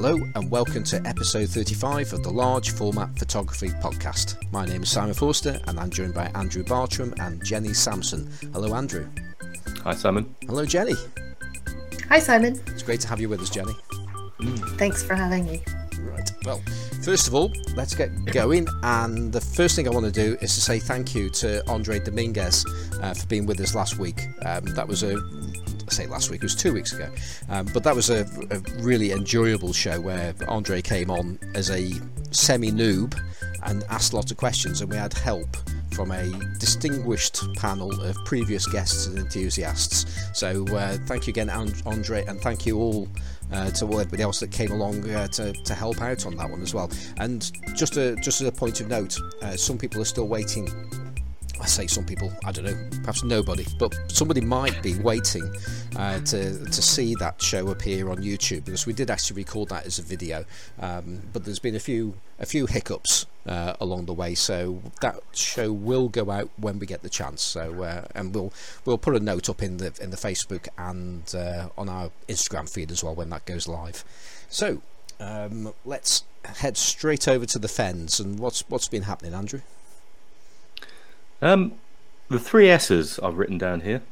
Hello and welcome to episode 35 of the Large Format Photography Podcast. My name is Simon Forster and I'm joined by Andrew Bartram and Jenny Sampson. Hello Andrew. Hi Simon. Hello Jenny. Hi Simon. It's great to have you with us, Jenny. Thanks for having me. Right, well, first of all, let's get going, and the first thing I want to do is to say thank you to Andre Dominguez for being with us last week. That was a I say last week, it was 2 weeks ago, but that was a really enjoyable show where Andre came on as a semi-noob and asked lots of questions, and we had help from a distinguished panel of previous guests and enthusiasts. So thank you again, Andre, and thank you all to everybody else that came along to help out on that one as well. And just as a point of note, some people are still waiting. I say some people, I don't know, perhaps nobody, but somebody might be waiting to see that show appear on YouTube, because we did actually record that as a video, but there's been a few hiccups along the way, so that show will go out when we get the chance. So and we'll put a note up in the Facebook and on our Instagram feed as well when that goes live. So let's head straight over to the Fens and what's been happening, Andrew. The three S's I've written down here.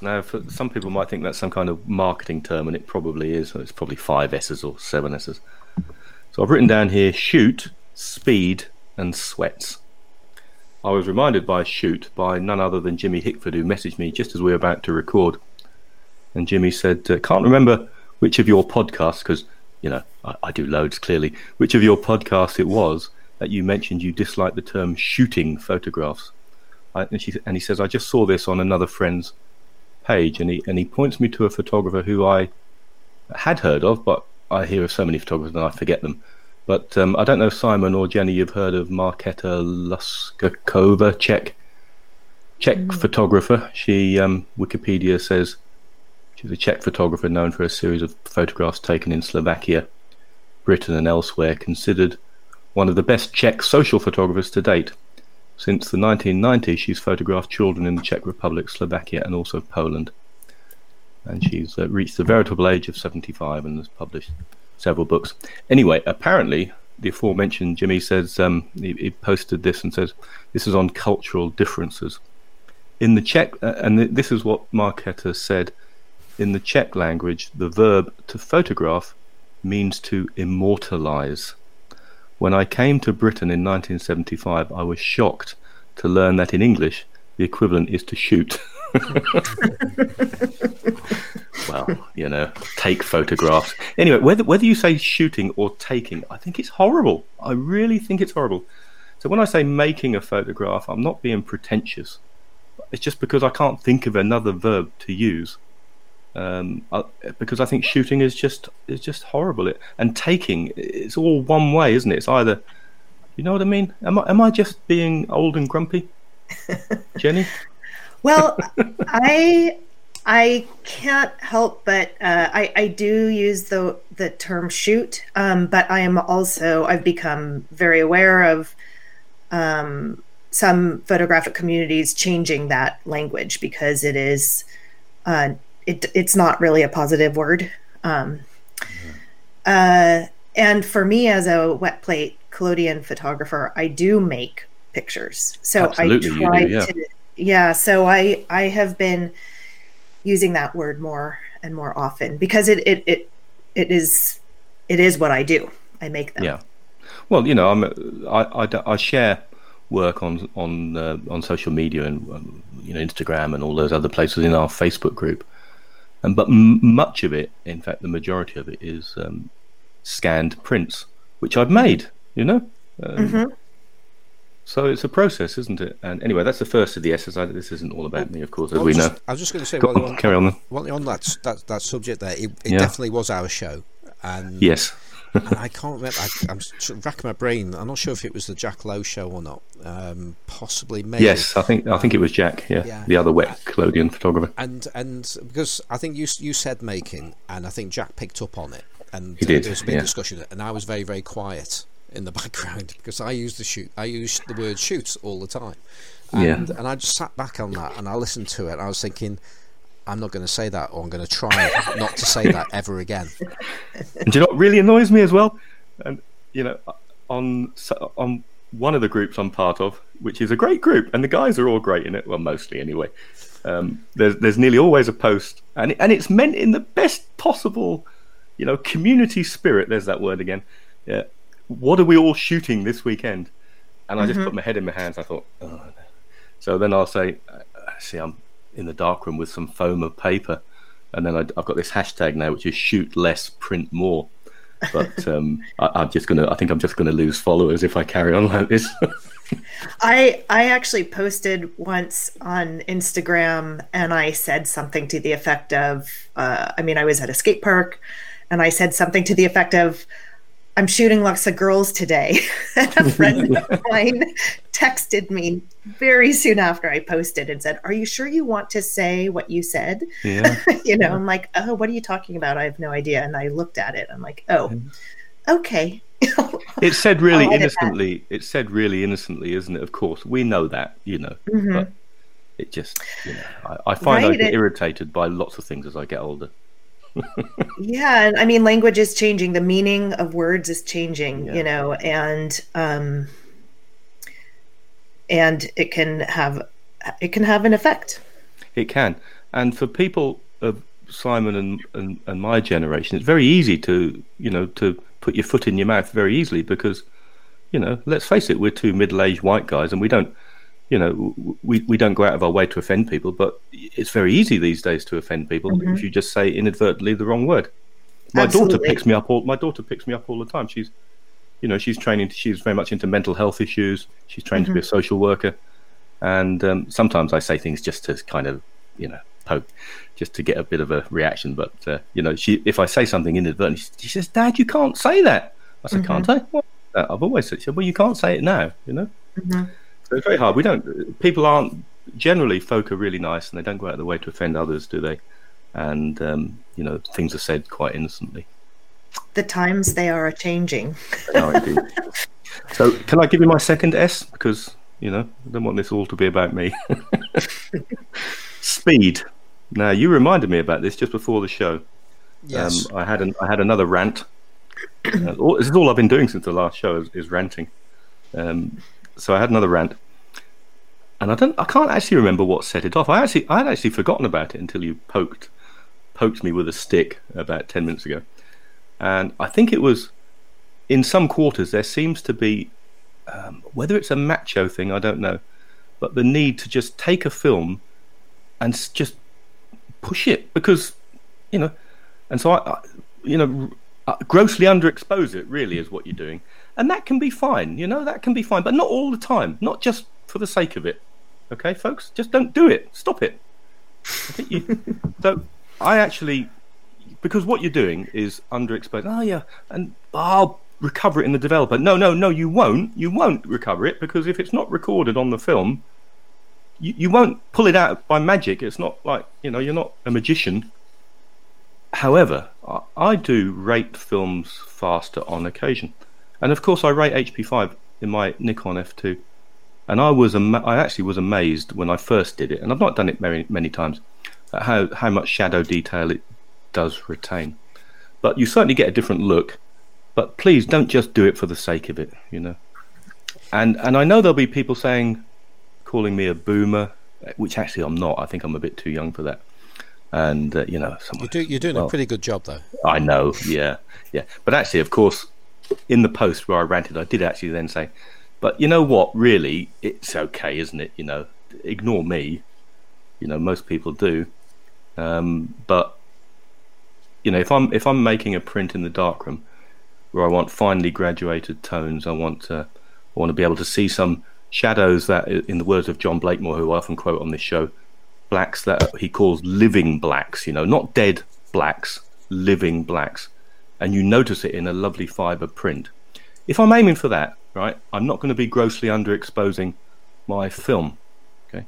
Now, for some people might think that's some kind of marketing term, and it probably is. It's probably five S's or seven S's. So I've written down here, shoot, speed, and sweats. I was reminded by shoot by none other than Jimmy Hickford, who messaged me just as we were about to record. And Jimmy said, can't remember which of your podcasts, because, you know, I do loads clearly, which of your podcasts it was that you mentioned you dislike the term shooting photographs. And he says, I just saw this on another friend's page, and he points me to a photographer who I had heard of, but I hear of so many photographers and I forget them. But I don't know if Simon or Jenny, you've heard of Marketa Luskavova, Czech photographer. She, Wikipedia says, she's a Czech photographer known for a series of photographs taken in Slovakia, Britain and elsewhere, considered one of the best Czech social photographers to date. Since the 1990s, she's photographed children in the Czech Republic, Slovakia, and also Poland. And she's reached the veritable age of 75 and has published several books. Anyway, apparently, the aforementioned Jimmy says, he posted this and says, this is on cultural differences. In the Czech, this is what Marketa said, in the Czech language, the verb to photograph means to immortalize. When I came to Britain in 1975, I was shocked to learn that in English, the equivalent is to shoot. Well, you know, take photographs. Anyway, whether you say shooting or taking, I think it's horrible. I really think it's horrible. So when I say making a photograph, I'm not being pretentious. It's just because I can't think of another verb to use. Because I think shooting is just horrible. And taking, it's all one way, isn't it? It's either, you know what I mean? Am I just being old and grumpy, Jenny? Well, I can't help but I do use the term shoot, but I am also, I've become very aware of some photographic communities changing that language, because it is. It's not really a positive word. And for me, as a wet plate collodion photographer, I do make pictures. So absolutely, I try to, yeah. So I have been using that word more and more often, because it is what I do. I make them. Yeah. Well, you know, I share work on social media and you know, Instagram and all those other places in our Facebook group. But much of it, in fact, the majority of it is scanned prints, which I've made, you know? So it's a process, isn't it? And anyway, that's the first of the S's. This isn't all about me, of course, as we know. I was just going to say, while you're on that subject there, it definitely was our show. And yes. And I can't remember, I'm racking my brain. I'm not sure if it was the Jack Lowe show or not. Possibly, maybe. Yes, I think it was Jack. Yeah, the other wet collodion photographer. And because I think you said making, and I think Jack picked up on it, and he did, there was a big discussion, and I was very very quiet in the background because I used the word shoot all the time, and I just sat back on that and I listened to it. And I was thinking, I'm not going to say that, or I'm going to try not to say that ever again. And do you know what really annoys me as well? And you know, on one of the groups I'm part of, which is a great group, and the guys are all great in it. Well, mostly anyway. There's nearly always a post, and it's meant in the best possible, you know, community spirit. There's that word again. Yeah. What are we all shooting this weekend? And I just put my head in my hands. I thought, oh no. So then I'll say, see, I'm in the darkroom with some foam of paper, and then I've got this hashtag now, which is shoot less, print more. But I think I'm just gonna lose followers if I carry on like this. I actually posted once on Instagram, and I said something to the effect of, I was at a skate park, and I said something to the effect of, I'm shooting lots of girls today. A friend of mine texted me very soon after I posted and said, are you sure you want to say what you said? Yeah. I'm like, oh, what are you talking about? I have no idea. And I looked at it. I'm like, oh, okay. It said really innocently, isn't it? Of course, we know that, but it just, I find I get irritated by lots of things as I get older. Yeah, and language is changing. The meaning of words is changing, and it can have an effect. It can, and for people of Simon and my generation, it's very easy to put your foot in your mouth very easily because, let's face it, we're two middle-aged white guys, and we don't, we don't go out of our way to offend people, but it's very easy these days to offend people if you just say inadvertently the wrong word. My daughter picks me up all the time. She's, she's very much into mental health issues. She's trained to be a social worker, and sometimes I say things just to kind of, poke, just to get a bit of a reaction. But if I say something inadvertently, she says, "Dad, you can't say that." I said, "Can't I? What? I've always said." She said, "Well, you can't say it now, So it's very hard. People aren't generally, folk are really nice, and they don't go out of their way to offend others, do they? And things are said quite innocently. The times they are changing. They are indeed. So can I give you my second S? Because I don't want this all to be about me. Speed. Now you reminded me about this just before the show. Yes. I had another rant. This is all I've been doing since the last show is ranting. So I had another rant, and I can't actually remember what set it off. I had actually forgotten about it until you poked me with a stick about 10 minutes ago, and I think it was in some quarters there seems to be, whether it's a macho thing, I don't know, but the need to just take a film and just push it because and so I grossly underexpose it really is what you're doing. And that can be fine, but not all the time, not just for the sake of it. Okay, folks, just don't do it. Stop it. So I actually, because what you're doing is underexposed. Oh, yeah, and I'll recover it in the developer. No, you won't. You won't recover it because if it's not recorded on the film, you won't pull it out by magic. It's not like, you're not a magician. However, I do rate films faster on occasion. And of course, I rate HP 5 in my Nikon F2, and I actually was amazed when I first did it, and I've not done it many times, at how much shadow detail it does retain. But you certainly get a different look. But please don't just do it for the sake of it, And I know there'll be people calling me a boomer, which actually I'm not. I think I'm a bit too young for that. And you're doing a pretty good job, though. I know, yeah. But actually, of course. In the post where I ranted, I did actually then say, but you know what, really, it's okay, isn't it? Ignore me. Most people do. But, if I'm making a print in the darkroom where I want finely graduated tones, I want to be able to see some shadows that, in the words of John Blakemore, who I often quote on this show, blacks that he calls living blacks, not dead blacks, living blacks. And you notice it in a lovely fibre print. If I'm aiming for that, right, I'm not going to be grossly underexposing my film, okay?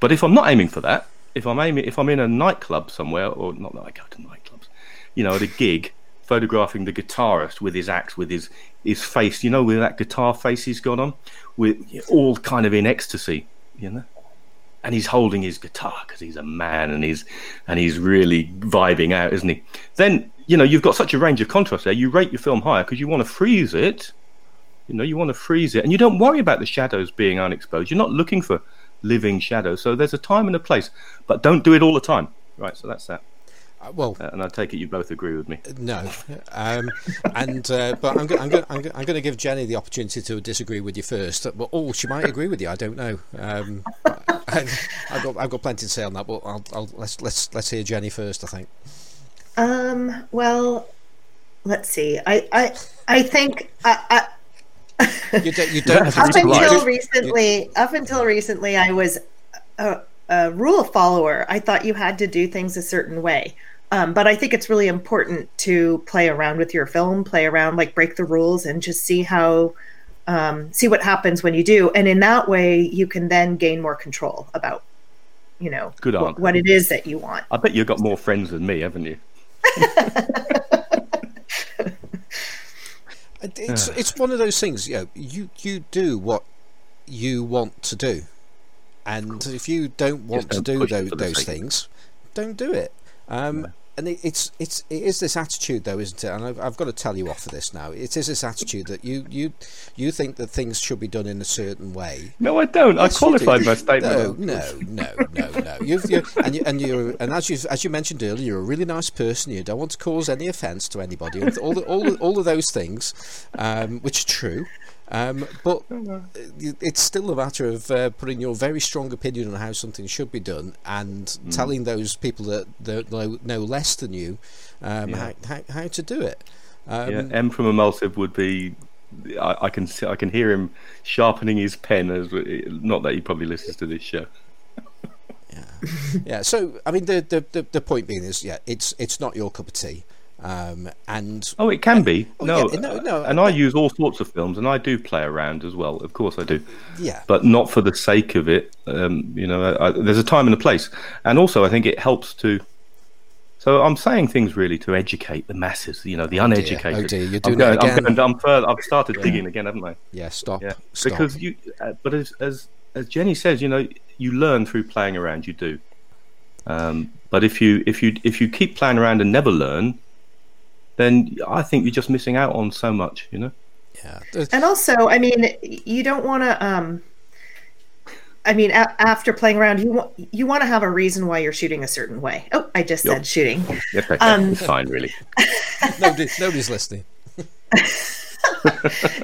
But if I'm not aiming for that, if I'm in a nightclub somewhere, or not that I go to nightclubs, at a gig, photographing the guitarist with his axe, with his face, with that guitar face he's got on, with all kind of in ecstasy, and he's holding his guitar because he's a man, and he's really vibing out, isn't he? Then, you know, you've got such a range of contrast there. You rate your film higher because you want to freeze it. You know, you want to freeze it, and you don't worry about the shadows being unexposed. You're not looking for living shadows. So there's a time and a place, but don't do it all the time. Right, so that's that. And I take it you both agree with me. No, but I'm going to give Jenny the opportunity to disagree with you first. But she might agree with you. I don't know. I've got plenty to say on that. But let's hear Jenny first, I think. Well, let's see. I think Up until recently, I was a rule follower. I thought you had to do things a certain way. But I think it's really important to play around with your film, break the rules, and just see how, see what happens when you do. And in that way, you can then gain more control about, you know, what it is that you want. I bet you've got more friends than me, haven't you? It's one of those things, you know, you do what you want to do. And if you don't want to do those things, don't do it. And it is this attitude, though, isn't it? And I've got to tell you off for this now. It is this attitude that you think that things should be done in a certain way. No, I don't. Yes, I qualified my statement. No. You're as you mentioned earlier, you're a really nice person. You don't want to cause any offence to anybody. All of those things, which are true. But it's still a matter of putting your very strong opinion on how something should be done and telling those people that know less than you how to do it. M from Emulsive would be. I can hear him sharpening his pen. Not that he probably listens to this show. Yeah. So I mean, the point being is, it's not your cup of tea. It can be. I use all sorts of films, and I do play around as well. Of course, I do. Yeah. But not for the sake of it. You know, there's a time and a place, and also I think it helps to. So I'm saying things really to educate the masses. You know, the uneducated. Oh dear, you're doing it again. I'm further. I've started digging again, haven't I? Yeah. Stop. Yeah. Stop. Because you. But as Jenny says, you know, you learn through playing around. You do. But if you keep playing around and never learn, then I think you're just missing out on so much, you know? Yeah. And also, I mean, you don't want to, after playing around, you want to have a reason why you're shooting a certain way. Oh, I just said shooting. Okay. It's fine, really. Nobody's listening.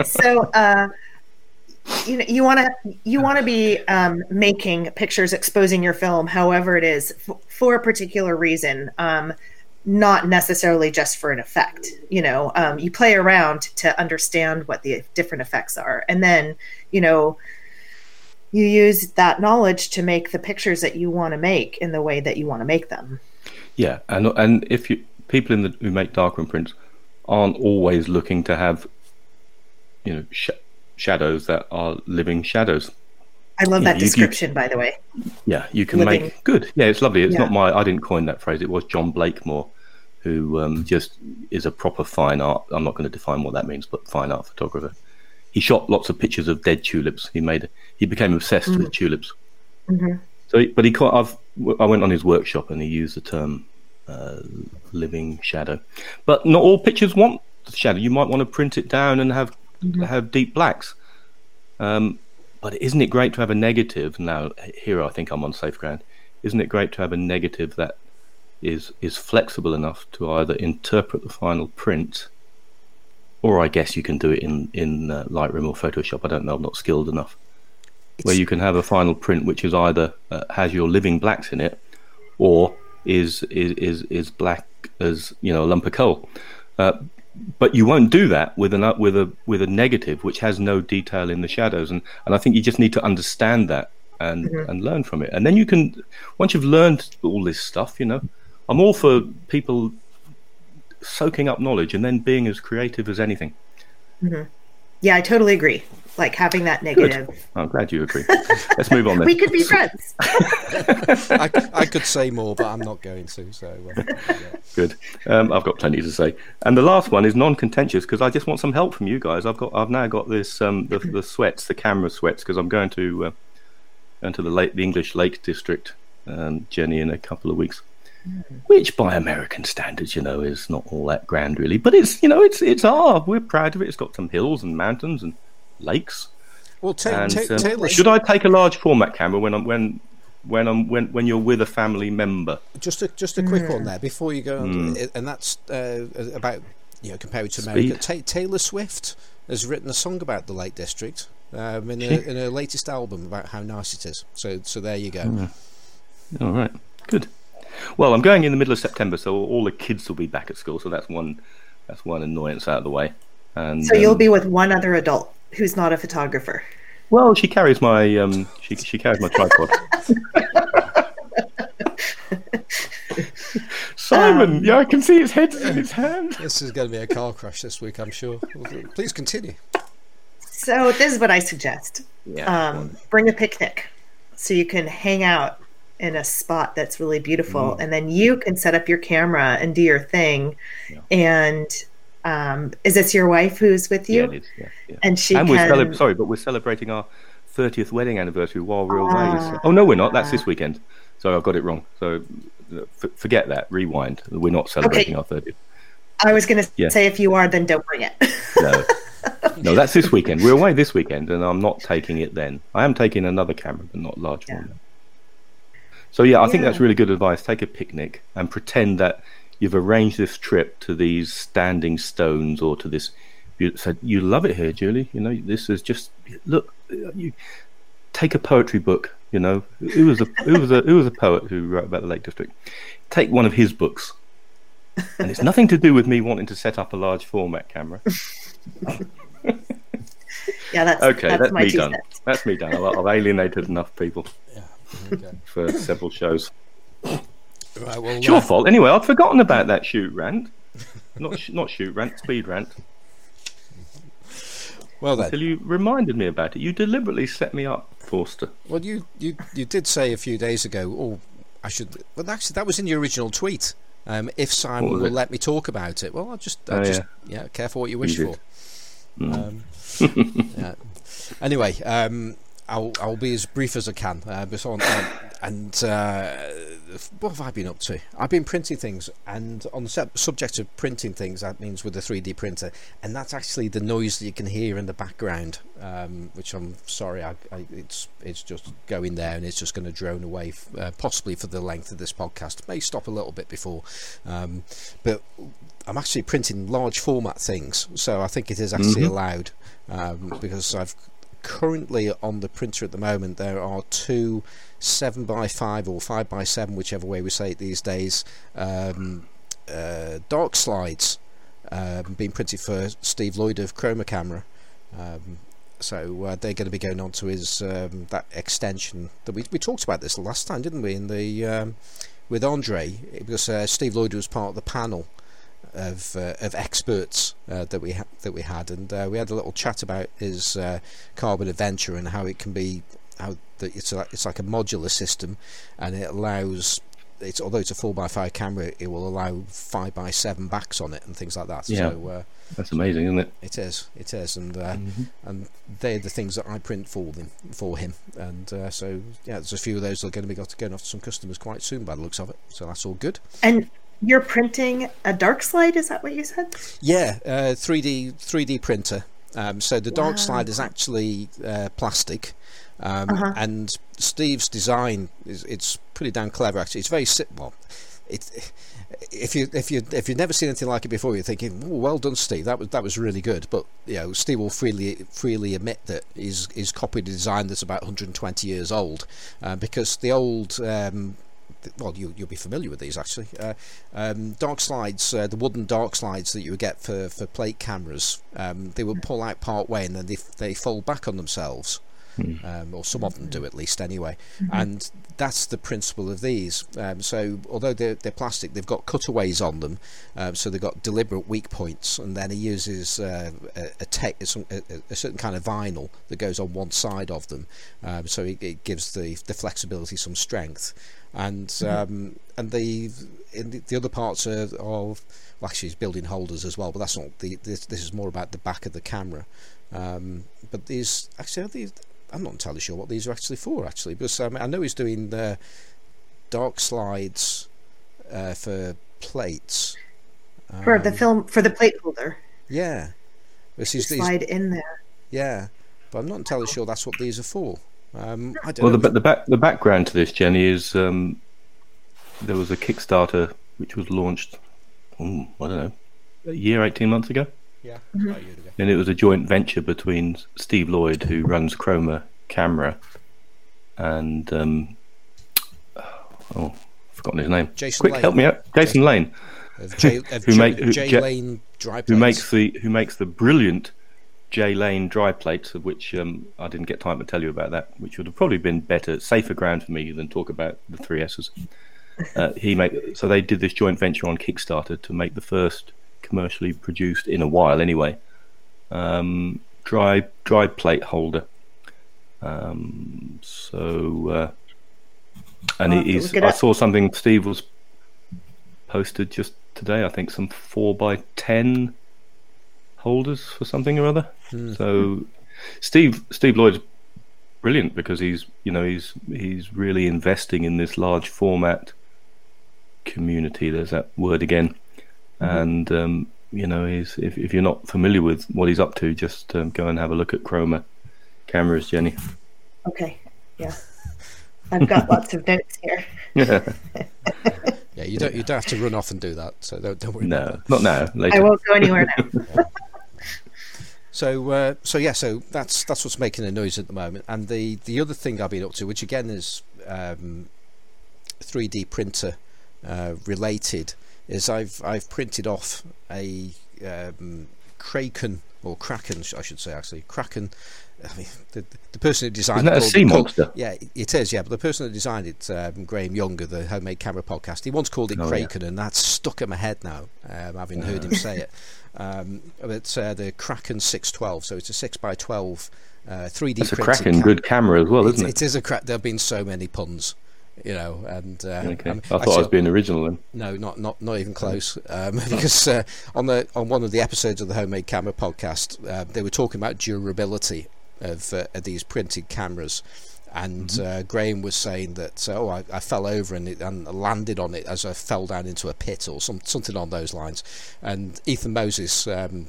So, you know, you want to be making pictures, exposing your film, however it is, for a particular reason. Not necessarily just for an effect, you know. You play around to understand what the different effects are, and then, you know, you use that knowledge to make the pictures that you want to make in the way that you want to make them. Yeah, and if you people who make darkroom prints aren't always looking to have, you know, shadows that are living shadows. I love that description, by the way. Yeah, you can make good. Yeah, it's lovely. It's not I didn't coin that phrase. It was John Blakemore, who just is a proper fine art. I'm not going to define what that means, but fine art photographer. He shot lots of pictures of dead tulips. He became obsessed with tulips. Mm-hmm. So, but I went on his workshop and he used the term living shadow. But not all pictures want the shadow. You might want to print it down and have deep blacks. But isn't it great to have a negative? Now, here I think I'm on safe ground. Isn't it great to have a negative that is flexible enough to either interpret the final print, or I guess you can do it in Lightroom or Photoshop. I don't know. I'm not skilled enough. Where you can have a final print which is either has your living blacks in it, or is black as, you know, a lump of coal. But you won't do that with a negative which has no detail in the shadows, and I think you just need to understand that and learn from it. And then you can, once you've learned all this stuff, you know, I'm all for people soaking up knowledge and then being as creative as anything. Mm-hmm. Yeah, I totally agree. Like having that negative. Good. I'm glad you agree. Let's move on then. We could be friends. I could say more, but I'm not going to. So good. I've got plenty to say. And the last one is non-contentious because I just want some help from you guys. I've now got this the sweats, the camera sweats, because I'm going to going to the English Lake District, Jenny, in a couple of weeks, which by American standards, you know, is not all that grand really, but it's, you know, it's art. We're proud of it. It's got some hills and mountains and lakes. Well, Taylor, should I take a large format camera when you're with a family member? Just a quick one there before you go on, and that's about, you know, compared to America. Taylor Swift has written a song about the Lake District in her latest album about how nice it is. So there you go. All right, good. Well, I'm going in the middle of September, so all the kids will be back at school. So that's one annoyance out of the way. And so you'll be with one other adult who's not a photographer. Well, she carries my she carries my tripod. Simon, yeah, I can see his head in his hand. This is going to be a car crash this week, I'm sure. Please continue. So this is what I suggest. Yeah, bring a picnic so you can hang out in a spot that's really beautiful, and then you can set up your camera and do your thing. Yeah. And is this your wife who's with you? Yeah, it is. Yeah. And we're celebrating our 30th wedding anniversary while we're away. Oh no, we're not. That's this weekend. So I've got it wrong. So forget that. Rewind. We're not celebrating our 30th. I was going to say, if you are, then don't bring it. No, that's this weekend. We're away this weekend, and I'm not taking it then. I am taking another camera, but not large one. So I think that's really good advice. Take a picnic and pretend that you've arranged this trip to these standing stones or to this. So you love it here, Julie. You know, this is just look. You take a poetry book. You know, who was a poet who wrote about the Lake District. Take one of his books, and it's nothing to do with me wanting to set up a large format camera. That's me done. That's me done. I've alienated enough people. Yeah. Okay. For several shows. Right, well, it's your fault. Anyway, I'd forgotten about that shoot rant. Not shoot rant, speed rant. Well then. Until you reminded me about it. You deliberately set me up, Forster. Well, you did say a few days ago, well, actually, that was in your original tweet. If Simon will let me talk about it. Well, I'll just careful what you wish for. Yeah. Anyway, I'll be as brief as I can. What have I been up to? I've been printing things, and on the subject of printing things, that means with the 3D printer, and that's actually the noise that you can hear in the background, which I'm sorry, it's just going there, and it's just going to drone away, possibly for the length of this podcast. It may stop a little bit before, but I'm actually printing large format things, so I think it is actually allowed, because I've currently on the printer at the moment there are two 7x5 or 5x7, whichever way we say it these days, dark slides being printed for Steve Lloyd of Chroma Camera, so they're going to be going on to his that extension that we talked about this last time, didn't we, in the with Andre, because Steve Lloyd was part of the panel of experts that we had, and we had a little chat about his carbon adventure and how it can be it's like a modular system, and it allows although it's a 4x5 camera, it will allow 5x7 backs on it and things like that. Yeah, so, that's amazing, isn't it? It is, and and they're the things that I print for him, and so there's a few of those that are going to be going off to some customers quite soon by the looks of it. So that's all good. And you're printing a dark slide, is that what you said? Yeah, 3D printer. So the dark slide is actually plastic, and Steve's design it's pretty damn clever actually. It's very simple. If you've never seen anything like it before, you're thinking, oh, well done, Steve. That was really good. But you know, Steve will freely admit that he's copied a design that's about 120 years old, because the old. Well, you'll be familiar with these actually. Dark slides, the wooden dark slides that you would get for plate cameras, they would pull out part way and then they fold back on themselves, or some of them do at least anyway. And that's the principle of these. So although they're plastic, they've got cutaways on them, so they've got deliberate weak points. And then he uses a certain kind of vinyl that goes on one side of them, so it gives the flexibility some strength. And the other parts actually he's building holders as well, but that's not this is more about the back of the camera. But these actually I'm not entirely sure what these are actually for, actually, because I know he's doing the dark slides for plates. For the film, for the plate holder. Yeah. He's, slide in there. Yeah, but I'm not entirely sure that's what these are for. I don't know. The background to this, Jenny, is there was a Kickstarter which was launched, I don't know, a year, 18 months ago? Yeah, about a year ago. And it was a joint venture between Steve Lloyd, who runs Chroma Camera, and I've forgotten his name. Help me out. Jason Lane. Who makes the brilliant J Lane Driveways, of which I didn't get time to tell you about that, which would have probably been better, safer ground for me than talk about the three S's. So they did this joint venture on Kickstarter to make the first commercially produced, in a while anyway, dry plate holder. And I saw something Steve was posted just today, I think, some 4x10 holders for something or other. So Steve Lloyd's brilliant because he's really investing in this large format community. There's that word again. And if you're not familiar with what he's up to, just go and have a look at Chroma Cameras, Jenny. Okay, yeah, I've got lots of notes here. Yeah, yeah. You don't have to run off and do that, so don't worry. No, not now. Later. I won't go anywhere now. Yeah. So that's what's making the noise at the moment. And the other thing I've been up to, which again is 3D printer related, is I've printed off a Kraken. I mean, the person who designed it. Isn't that a sea monster? Yeah, it is. Yeah, but the person who designed it, Graham Younger, the Homemade Camera Podcast, he once called it Kraken, and that's stuck in my head now, having heard him say it. It's the Kraken 612, so it's a 6x12 3D. It's a Kraken, good camera as well, isn't it? It is a Kraken. There have been so many puns. I thought I was being original then. No, not even close. Because on one of the episodes of the Homemade Camera Podcast, they were talking about durability of these printed cameras, and Graham was saying that I fell over and landed on it as I fell down into a pit or something on those lines. And Ethan Moses,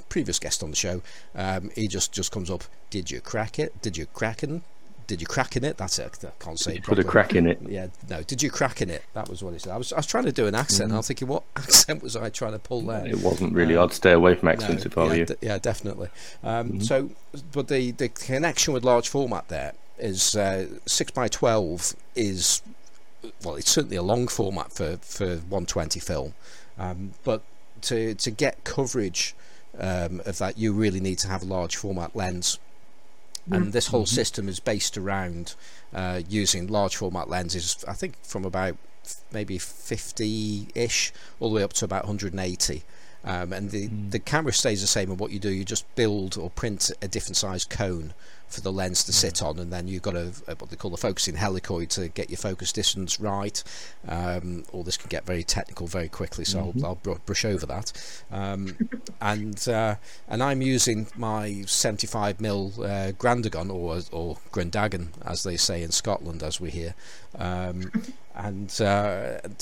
previous guest on the show, he just comes up. Did you crack it? Did you crack in it? That's it. I can't say it. Put a crack in it. Yeah, no. Did you crack in it? That was what he said. I was trying to do an accent. I was thinking, what accent was I trying to pull there? It wasn't really. I'd stay away from accents if I were you. Yeah, definitely. So, but the connection with large format there is 6x12 is, well, it's certainly a long format for 120 film, but to get coverage of that, you really need to have a large format lens. And this whole system is based around using large format lenses, I think from about maybe 50-ish all the way up to about 180. And the camera stays the same, and what you do, you just build or print a different size cone for the lens to sit on, and then you've got a what they call a focusing helicoid to get your focus distance right. All this can get very technical very quickly, so I'll brush over that. And I'm using my 75mm Grandagon or Grandagon, as they say in Scotland, as we hear. So that's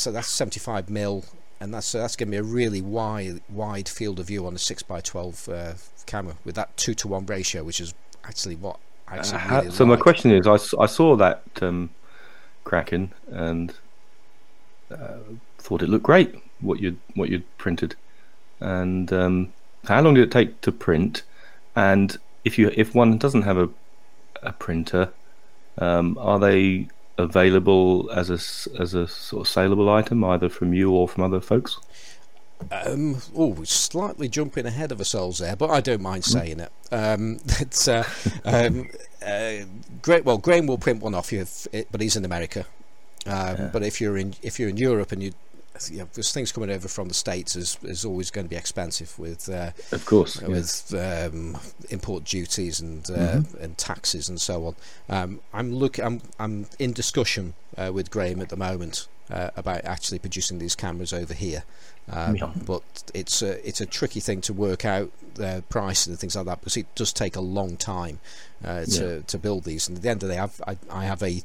75mm, and that's giving me a really wide field of view on a 6x12 camera with that 2-to-1 ratio, which is actually what I actually really so like. My question is, I saw that Kraken and thought it looked great what you'd printed, and how long did it take to print? And if one doesn't have a printer, are they available as a sort of saleable item, either from you or from other folks? We're slightly jumping ahead of ourselves there, but I don't mind saying it. Great. Well, Graham will print one off you, but he's in America. But if you're in Europe and because things coming over from the States is always going to be expensive with of course import duties and taxes and so on. I'm in discussion with Graham at the moment about actually producing these cameras over here. But it's a tricky thing to work out their price and things like that, because it does take a long time to build these. And at the end of the day, I have a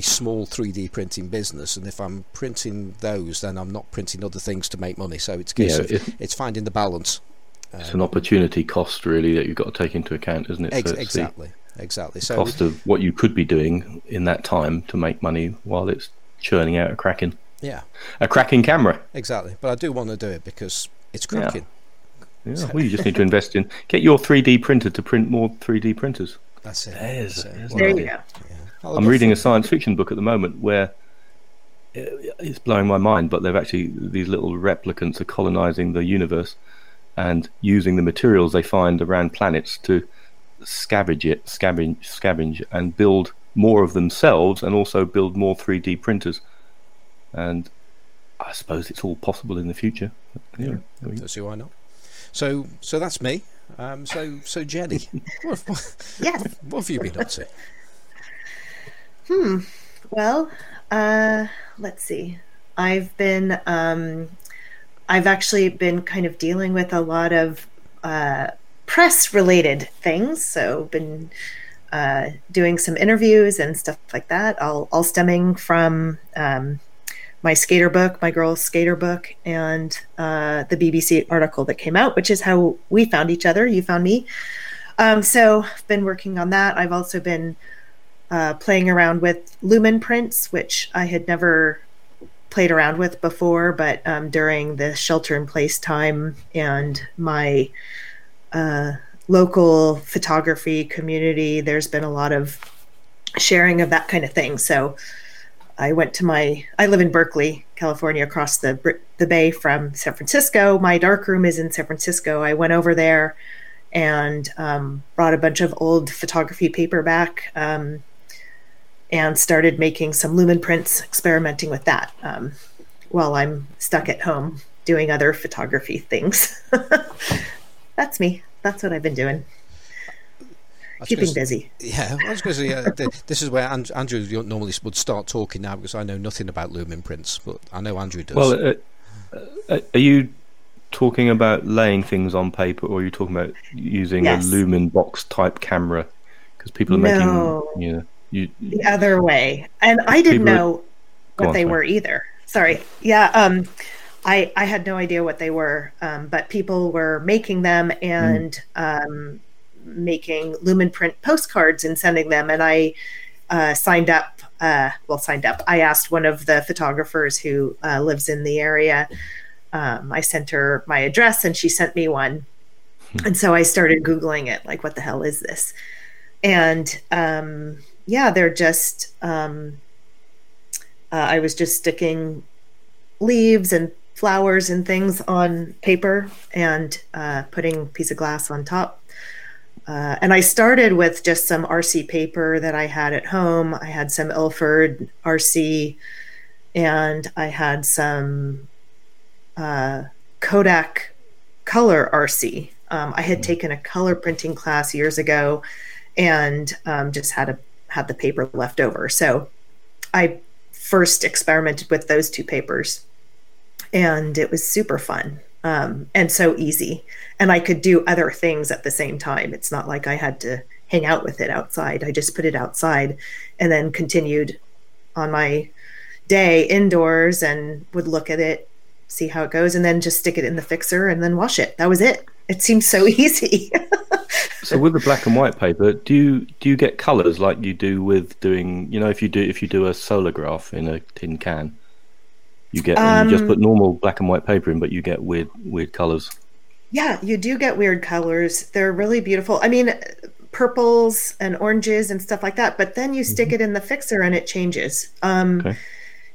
small 3D printing business, and if I'm printing those, then I'm not printing other things to make money. So it's a case of it's finding the balance. It's an opportunity cost, really, that you've got to take into account, isn't it? Exactly. So cost of what you could be doing in that time to make money while it's churning out a cracking camera. Exactly. But I do want to do it because it's cracking. Yeah. So. Well, you just need to invest in, get your 3D printer to print more 3D printers. That's it. I'm reading a science fiction book at the moment where it's blowing my mind, but they've actually, these little replicants are colonizing the universe and using the materials they find around planets to scavenge and build more of themselves, and also build more 3D printers. And I suppose it's all possible in the future. Yeah. So why not? So that's me. So Jenny, what have you been up to? Well, let's see. I've actually been kind of dealing with a lot of press-related things, so been doing some interviews and stuff like that, all stemming from my skater book, my girl's skater book, and the BBC article that came out, which is how we found each other. You found me. So I've been working on that. I've also been playing around with lumen prints, which I had never played around with before, but during the shelter-in-place time and my local photography community, there's been a lot of sharing of that kind of thing. So I live in Berkeley, California, across the bay from San Francisco. My darkroom is in San Francisco. I went over there and brought a bunch of old photography paper back and started making some lumen prints, experimenting with that while I'm stuck at home doing other photography things. That's me. That's what I've been doing. Keeping busy. Yeah, I was going to say, this is where Andrew normally would start talking now, because I know nothing about lumen prints, but I know Andrew does. Well, are you talking about laying things on paper, or are you talking about using a lumen box type camera? Because people are making... the other way. And I didn't know what they were either. Sorry. Yeah, I had no idea what they were, but people were making them and making lumen print postcards and sending them. And I signed up. I asked one of the photographers who lives in the area. I sent her my address and she sent me one. And so I started Googling it, like, what the hell is this? And they're just, I was just sticking leaves and flowers and things on paper and putting a piece of glass on top. And I started with just some RC paper that I had at home. I had some Ilford RC, and I had some Kodak color RC. I had taken a color printing class years ago, and just had the paper left over. So I first experimented with those two papers, and it was super fun. And so easy, and I could do other things at the same time. It's not like I had to hang out with it outside. I just put it outside and then continued on my day indoors and would look at it, see how it goes, and then just stick it in the fixer and then wash it. That was it. It seemed so easy. So with the black and white paper, do you get colors like you do with doing, if you do a solargraph in a tin can? You get you just put normal black and white paper in, but you get weird colors. Yeah, you do get weird colors. They're really beautiful. I mean, purples and oranges and stuff like that. But then you stick it in the fixer and it changes. Okay.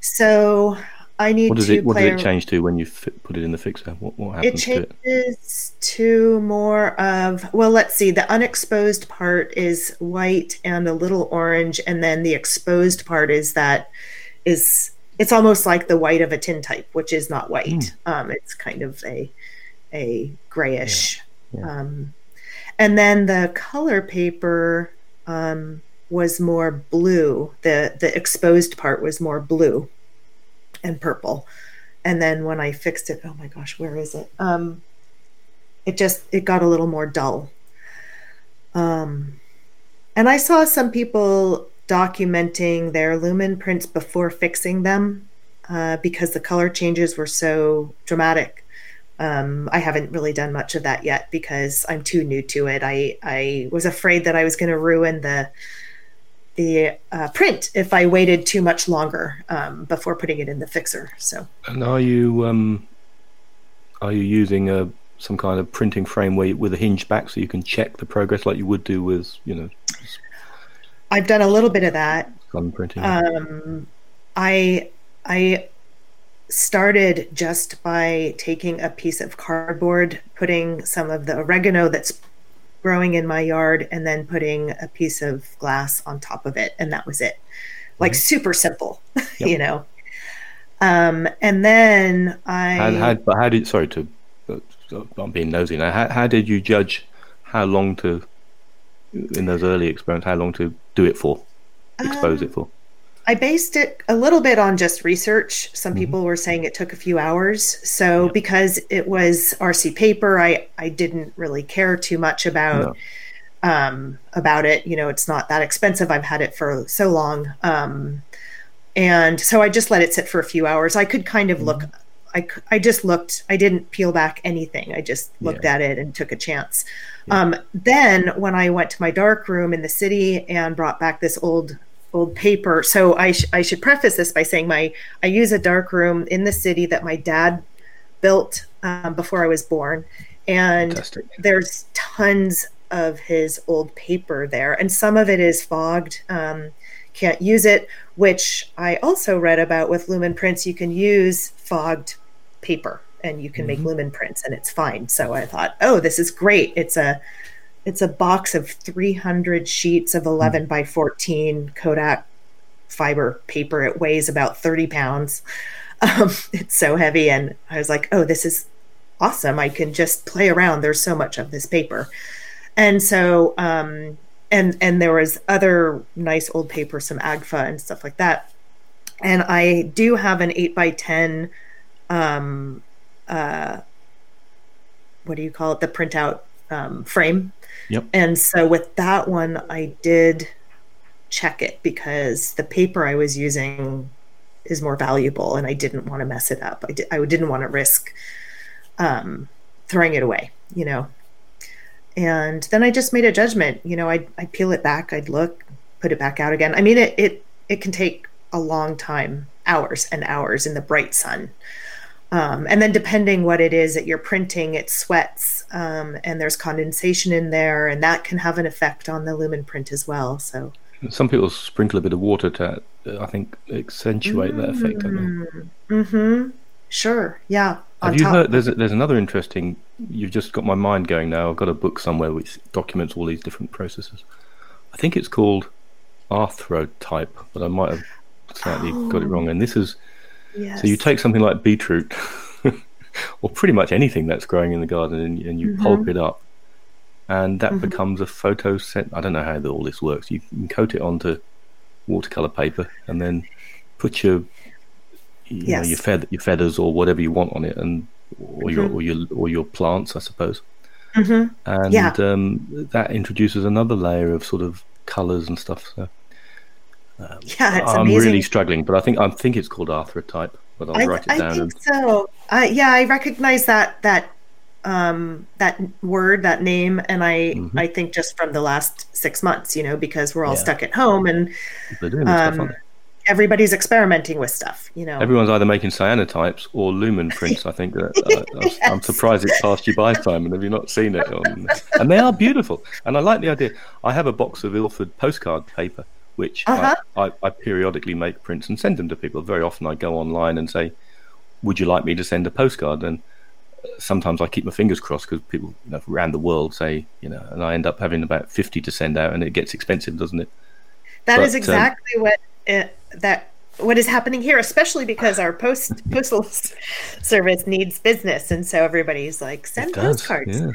So I need What does it change to when you put it in the fixer? What happens to it? It changes to more of, well, let's see. The unexposed part is white and a little orange, and then the exposed part is. It's almost like the white of a tintype, which is not white. It's kind of a grayish. Yeah. And then the color paper was more blue. The exposed part was more blue. and purple. And then when I fixed it, oh my gosh, where is it? It got a little more dull. And I saw some people documenting their lumen prints before fixing them because the color changes were so dramatic. I haven't really done much of that yet because I'm too new to it. I was afraid that I was going to ruin the print if I waited too much longer before putting it in the fixer. So. And are you using some kind of printing frame with a hinge back so you can check the progress like you would do with, you know? I've done a little bit of that. Some printing. I started just by taking a piece of cardboard, putting some of the oregano that's growing in my yard, and then putting a piece of glass on top of it, and that was it. Like super simple, yep. You know. And then I how did sorry to I'm being nosy now. How did you judge how long to in those early experiments? How long to do it for? Expose it for? I based it a little bit on just research. Some people were saying it took a few hours. So because it was RC paper, I didn't really care too much about it. You know, it's not that expensive. I've had it for so long. And so I just let it sit for a few hours. I could kind of look, I just looked, I didn't peel back anything. I just looked at it and took a chance. Yeah. Then when I went to my dark room in the city and brought back this old paper. So I should preface this by saying I use a dark room in the city that my dad built before I was born. And fantastic. There's tons of his old paper there. And some of it is fogged, can't use it, which I also read about with lumen prints. You can use fogged paper and you can make lumen prints and it's fine. So I thought, oh, this is great. It's a box of 300 sheets of 11 by 14 Kodak fiber paper. It weighs about 30 pounds. It's so heavy. And I was like, oh, this is awesome. I can just play around. There's so much of this paper. And so, and there was other nice old paper, some Agfa and stuff like that. And I do have an 8x10, what do you call it? The printout frame. Yep. And so with that one, I did check it because the paper I was using is more valuable and I didn't want to mess it up. I didn't want to risk throwing it away, you know. And then I just made a judgment, you know, I'd peel it back, I'd look, put it back out again. I mean, it can take a long time, hours and hours in the bright sun. And then depending what it is that you're printing, it sweats and there's condensation in there, and that can have an effect on the lumen print as well. So some people sprinkle a bit of water to, I think, accentuate that effect. Mm-hmm. Sure. Yeah. Have you heard? There's another interesting. You've just got my mind going now. I've got a book somewhere which documents all these different processes. I think it's called Arthrotype, but I might have slightly got it wrong. And this is. Yes. So you take something like beetroot or pretty much anything that's growing in the garden and you pulp it up and that becomes a photosynthetic. I don't know how all this works. You can coat it onto watercolor paper and then put you know, your feathers or whatever you want on it and or your plants, I suppose. Mm-hmm. And that introduces another layer of sort of colors and stuff. So it's I'm amazing. Really struggling, but I think it's called Arthrotype. But I'll write it down. I think so. I recognize that word, that name, and I think just from the last 6 months, you know, because we're all stuck at home and stuff, everybody's experimenting with stuff. You know, everyone's either making cyanotypes or lumen prints. I think that I'm surprised it passed you by, Simon. Have you not seen it? And they are beautiful, and I like the idea. I have a box of Ilford postcard paper, which I periodically make prints and send them to people. Very often I go online and say, would you like me to send a postcard? And sometimes I keep my fingers crossed because people, you know, around the world say, you know, and I end up having about 50 to send out and it gets expensive, doesn't it? That is exactly what is happening here, especially because our postal service needs business. And so everybody's like, send postcards. Yeah.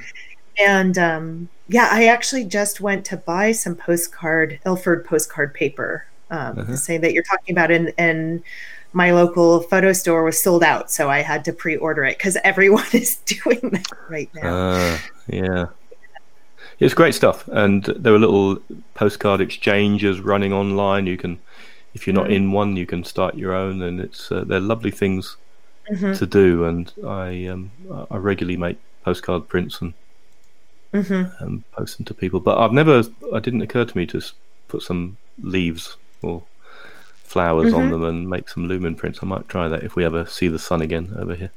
And I actually just went to buy some Ilford postcard paper, the same that you're talking about, and my local photo store was sold out, so I had to pre-order it because everyone is doing that right now. Yeah. It's great stuff, and there are little postcard exchanges running online. You can, if you're not in one, you can start your own, and it's they're lovely things to do. And I regularly make postcard prints and post them to people. But it didn't occur to me to put some leaves or flowers on them and make some lumen prints. I might try that if we ever see the sun again over here.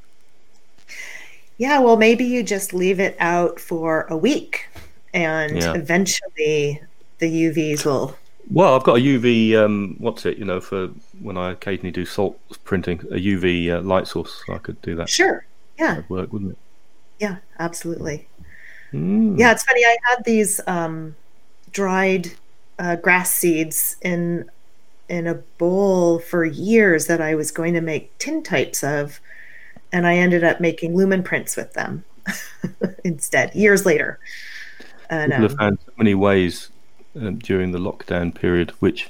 Yeah, well, maybe you just leave it out for a week. And eventually the UVs will... Well, I've got a UV, for when I occasionally do salt printing, a UV light source, so I could do that. Sure, yeah. That would work, wouldn't it? Yeah, absolutely. Mm. Yeah, it's funny, I had these dried grass seeds in a bowl for years that I was going to make tintypes of, and I ended up making lumen prints with them instead, years later. People have found so many ways during the lockdown period, which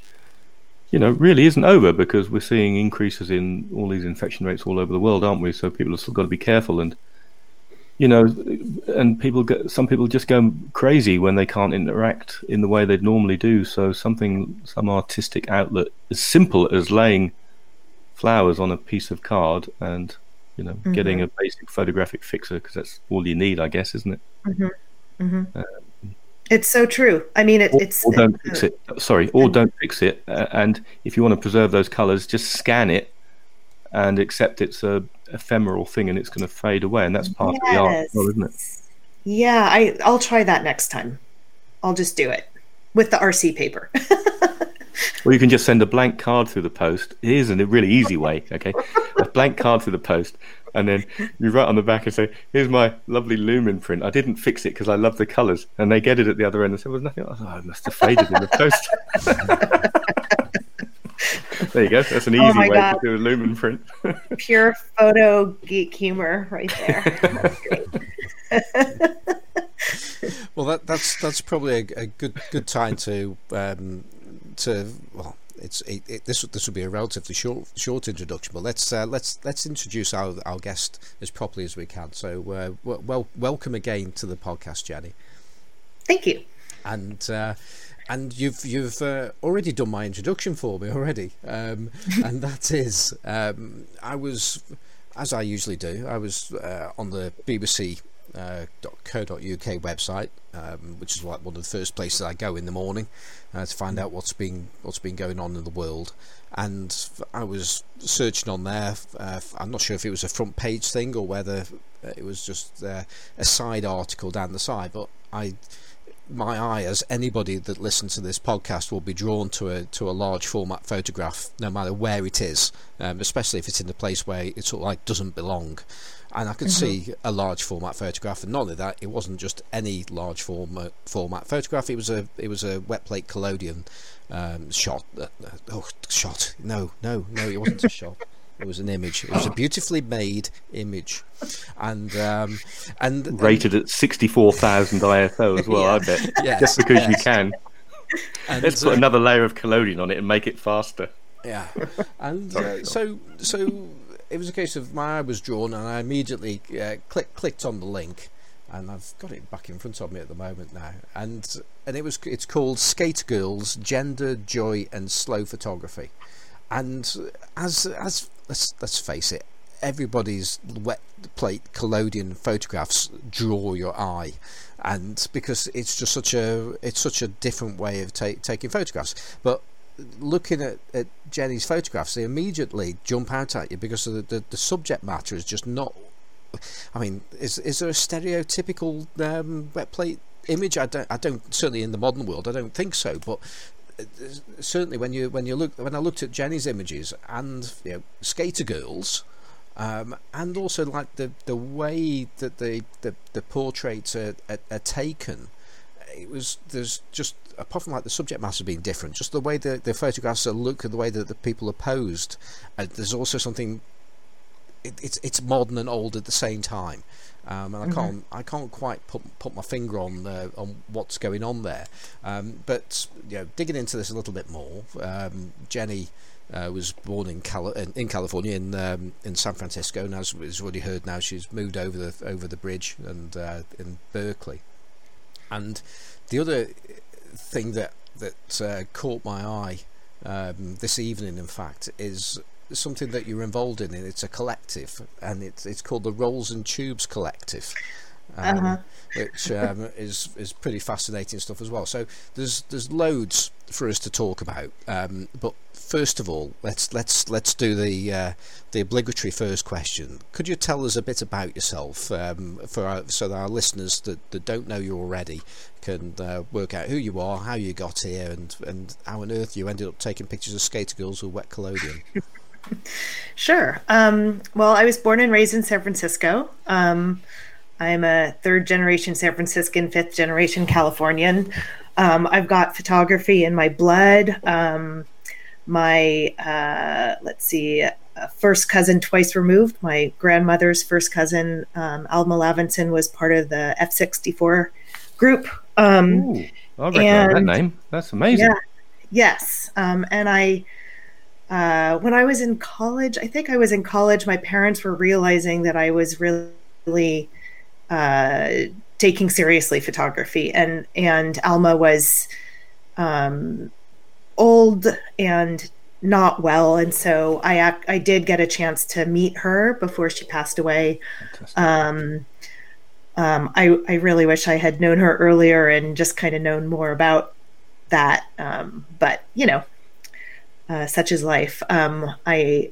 really isn't over, because we're seeing increases in all these infection rates all over the world, aren't we? So people have still got to be careful, and some people just go crazy when they can't interact in the way they'd normally do. So some artistic outlet as simple as laying flowers on a piece of card and getting a basic photographic fixer, because that's all you need, I guess, isn't it? It's so true. I mean, don't fix it. Sorry, or don't fix it. And if you want to preserve those colors, just scan it and accept it's a ephemeral thing, and it's going to fade away. And that's part of the art as well, isn't it? Yeah, I'll try that next time. I'll just do it with the RC paper. Or you can just send a blank card through the post. Here's a really easy way, okay? A blank card through the post, and then you write on the back and say, here's my lovely lumen print. I didn't fix it because I love the colours. And they get it at the other end and say, well, nothing. I must have faded in the post. There you go. That's an easy way to do a lumen print. Pure photo geek humour right there. That's great. Well, that's probably a good time to... this will be a relatively short introduction, but let's introduce our guest as properly as we can. So welcome again to the podcast, Jenny. Thank you. And you've already done my introduction for me already, and that is I was, as I usually do, on the BBC. .co.uk website, which is like one of the first places I go in the morning to find out what's been going on in the world. And I was searching on there. I'm not sure if it was a front page thing or whether it was just a side article down the side. But my eye, as anybody that listens to this podcast, will be drawn to a large format photograph, no matter where it is, especially if it's in a place where it sort of like doesn't belong. And I could see a large format photograph, and not only that, it wasn't just any large format photograph. It was a wet plate collodion shot. Shot! No, it wasn't a shot. It was an image. It was a beautifully made image, and rated at 64,000 ISO as well. Yeah, I bet. Yes, just because you can. And let's put another layer of collodion on it and make it faster. Yeah, and so. It was a case of my eye was drawn, and I immediately clicked on the link, and I've got it back in front of me at the moment now. And it's called Skate Girls: Gender, Joy, and Slow Photography. And as let's face it, everybody's wet plate collodion photographs draw your eye, and because it's just such a different way of taking photographs, but. Looking at Jenny's photographs, they immediately jump out at you because of the subject matter is just not. I mean, is there a stereotypical wet plate image? I don't certainly in the modern world. I don't think so. But certainly when I looked at Jenny's images and skater girls, and also like the way that the portraits are taken, it was there's just. Apart from like the subject matter being different, just the way the photographs are look and the way that the people are posed, there's also something. It's modern and old at the same time, and I can't quite put my finger on what's going on there. But digging into this a little bit more, Jenny was born in California, in San Francisco, and as we've already heard now, she's moved over the bridge and in Berkeley. And the other thing that caught my eye this evening, in fact, is something that you're involved in. It's a collective, and it's called the Rolls and Tubes Collective, which is pretty fascinating stuff as well. So there's loads for us to talk about. But first of all, let's do the obligatory first question. Could you tell us a bit about yourself, so that our listeners that don't know you already can work out who you are, how you got here, and how on earth you ended up taking pictures of skater girls with wet collodion? Sure. Well, I was born and raised in San Francisco. I'm a third generation San Franciscan, fifth generation Californian. I've got photography in my blood. My first cousin twice removed, my grandmother's first cousin, Alma Levinson, was part of the F-64 group. Ooh, I recognize that name. That's amazing. Yeah, yes. And I when I was in college, my parents were realizing that I was really taking seriously photography, and Alma was old and not well, and so I did get a chance to meet her before she passed away. I really wish I had known her earlier and just kind of known more about that, but you know, such is life. Her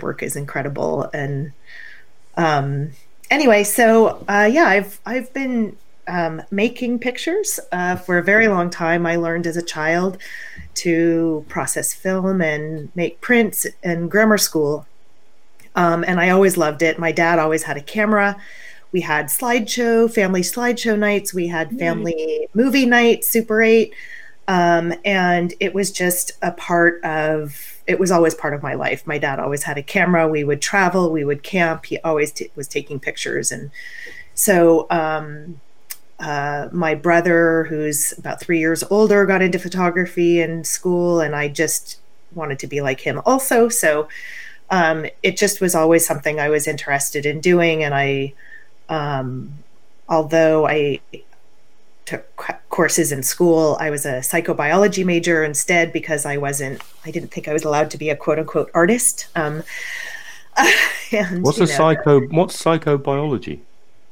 work is incredible, and anyway, so I've been making pictures for a very long time. I learned as a child to process film and make prints in grammar school, and I always loved it. My dad always had a camera. We had family slideshow nights. We had family movie nights, Super 8, and it was just it was always part of my life. My dad always had a camera. We would travel, we would camp. He always was taking pictures. And so my brother, who's about 3 years older, got into photography in school, and I just wanted to be like him also. So it just was always something I was interested in doing. And I, although I took courses in school, I was a psychobiology major instead, because I didn't think I was allowed to be a quote unquote artist. What's psychobiology?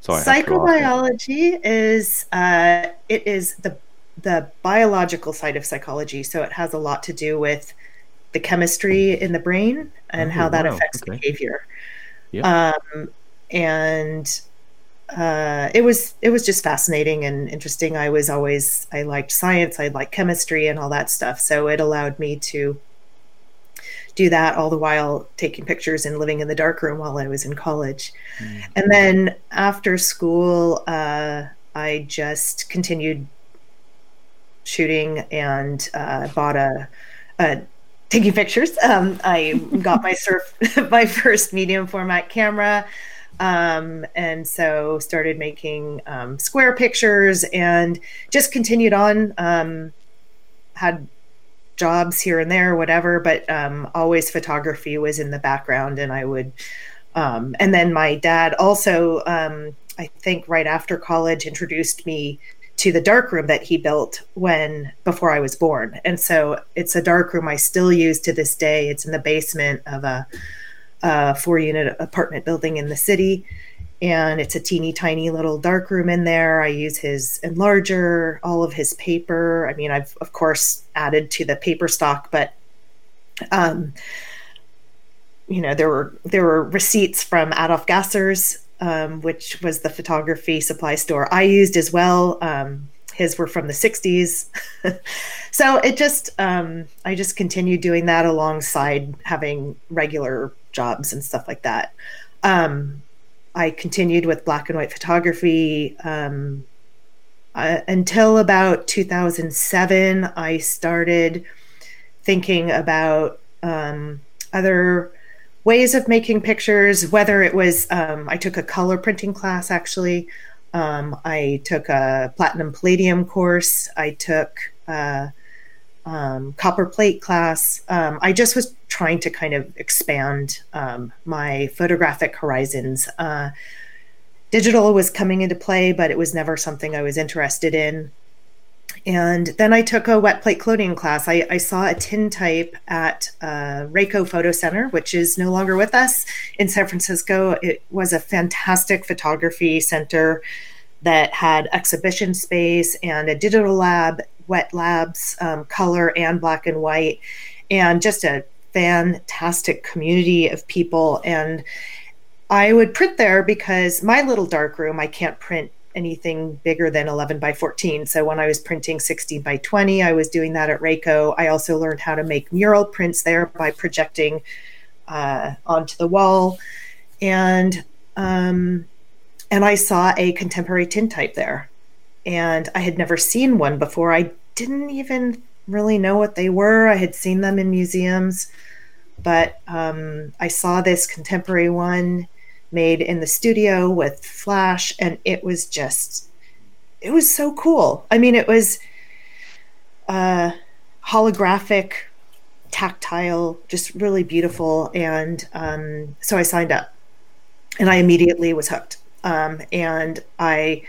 Sorry, psychobiology is it is the biological side of psychology, so it has a lot to do with the chemistry in the brain and how that affects behavior. Yeah. And it was just fascinating and interesting. I liked science, I liked chemistry and all that stuff. So it allowed me to do that, all the while taking pictures and living in the darkroom while I was in college. Mm-hmm. And then after school, I just continued shooting and bought taking pictures. I got my first medium format camera. And so started making square pictures and just continued on, had jobs here and there, whatever, but always photography was in the background. And I would and then my dad also, I think right after college, introduced me to the darkroom that he built before I was born. And so it's a darkroom I still use to this day. It's in the basement of a 4-unit apartment building in the city, and it's a teeny tiny little dark room in there. I use his enlarger, all of his paper. I mean, I've of course added to the paper stock, but you know, there were receipts from Adolf Gasser's, which was the photography supply store I used as well. His were from the 60s. So it just, I just continued doing that alongside having regular jobs and stuff like that. I continued with black and white photography until about 2007. I started thinking about other ways of making pictures, whether it was, I took a color printing class, actually. I took a platinum palladium course. I took copper plate class. I just was trying to kind of expand my photographic horizons. Digital was coming into play, but it was never something I was interested in. And then I took a wet plate clothing class. I saw a tintype at Rayko Photo Center, which is no longer with us, in San Francisco. It was a fantastic photography center that had exhibition space and a digital lab, wet labs, color and black and white, and just a fantastic community of people. And I would print there because my little darkroom, I can't print anything bigger than 11 by 14. So when I was printing 16 by 20, I was doing that at Rayko. I also learned how to make mural prints there by projecting onto the wall. And I saw a contemporary tintype there. And I had never seen one before. I didn't even really know what they were. I had seen them in museums, but I saw this contemporary one made in the studio with flash, and it was so cool. I mean, it was holographic, tactile, just really beautiful. And so I signed up and I immediately was hooked. And I,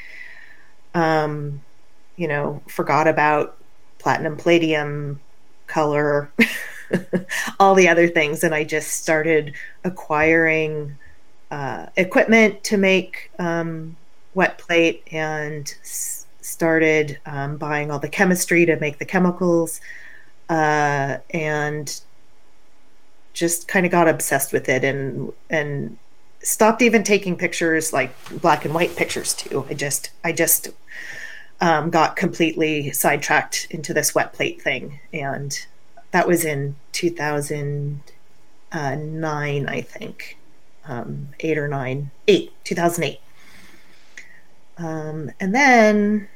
forgot about platinum, palladium, color, all the other things. And I just started acquiring equipment to make wet plate, and started buying all the chemistry to make the chemicals, and just kind of got obsessed with it, and stopped even taking pictures, like black and white pictures too. I just got completely sidetracked into this wet plate thing, and that was in 2009, I think. 2008. And then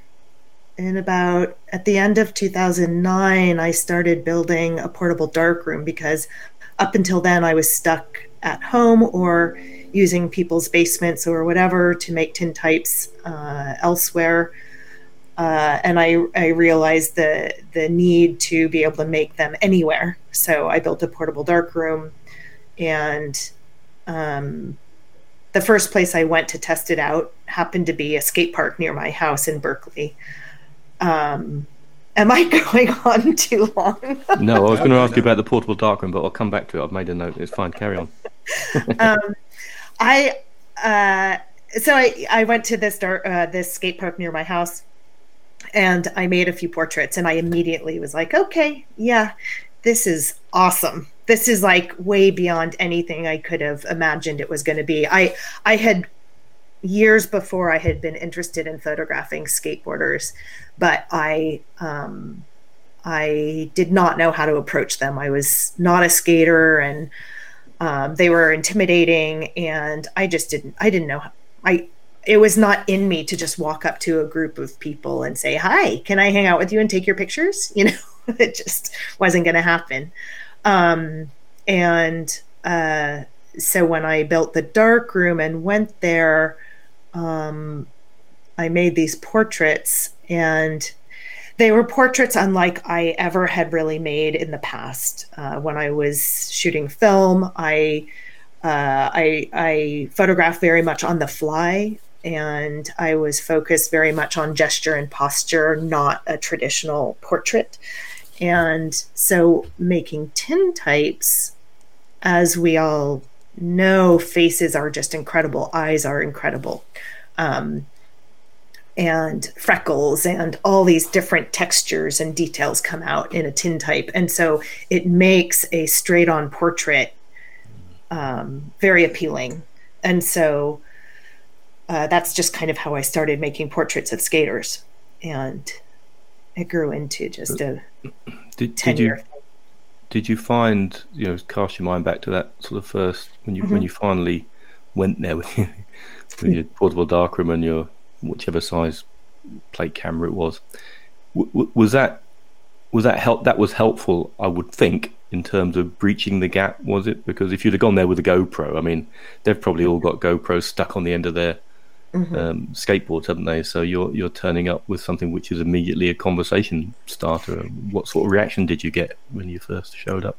at the end of 2009, I started building a portable darkroom, because up until then I was stuck at home or using people's basements or whatever to make tintypes elsewhere. And I realized the need to be able to make them anywhere. So I built a portable darkroom, and the first place I went to test it out happened to be a skate park near my house in Berkeley. Am I going on too long? No, I was going to ask you about the portable darkroom, but I'll come back to it. I've made a note. It's fine. Carry on. So I went to this skate park near my house, and I made a few portraits, and I immediately was like, okay, yeah, this is awesome. This is like way beyond anything I could have imagined it was going to be. I had, years before, I had been interested in photographing skateboarders, but I did not know how to approach them. I was not a skater, and they were intimidating, and it was not in me to just walk up to a group of people and say, hi, can I hang out with you and take your pictures? It just wasn't going to happen. So when I built the dark room and went there, I made these portraits, and they were portraits unlike I ever had really made in the past. When I was shooting film, I photographed very much on the fly, and I was focused very much on gesture and posture, not a traditional portrait. And so making tintypes, as we all know, faces are just incredible. Eyes are incredible. And freckles and all these different textures and details come out in a tintype. And so it makes a straight on portrait very appealing. And so that's just kind of how I started making portraits of skaters. And it grew into just a 10-year thing. Did you find, cast your mind back to that sort of first, when you finally went there with your portable darkroom and your whichever size plate camera it was, was that helpful, I would think, in terms of breaching the gap, was it? Because if you'd have gone there with a GoPro, I mean, they've probably all got GoPros stuck on the end of their skateboards, haven't they? So you're turning up with something which is immediately a conversation starter. What sort of reaction did you get when you first showed up?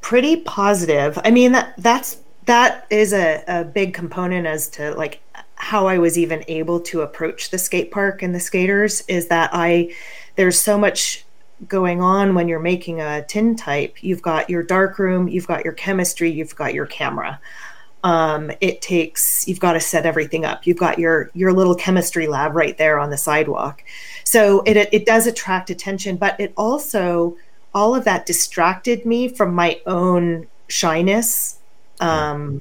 Pretty positive. I mean, that is a big component as to like how I was even able to approach the skate park and the skaters, is that there's so much going on when you're making a tintype. You've got your darkroom, you've got your chemistry, you've got your camera. You've got to set everything up. You've got your little chemistry lab right there on the sidewalk. So it does attract attention, but it also, all of that distracted me from my own shyness. And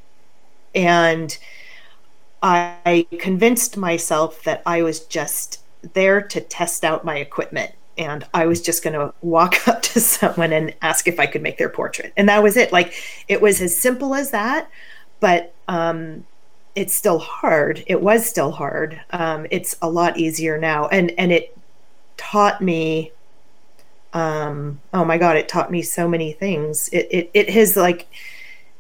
I convinced myself that I was just there to test out my equipment. And I was just going to walk up to someone and ask if I could make their portrait. And that was it. Like, it was as simple as that, but it's still hard. It was still hard. It's a lot easier now. And it taught me, oh my God, it taught me so many things. It has, like,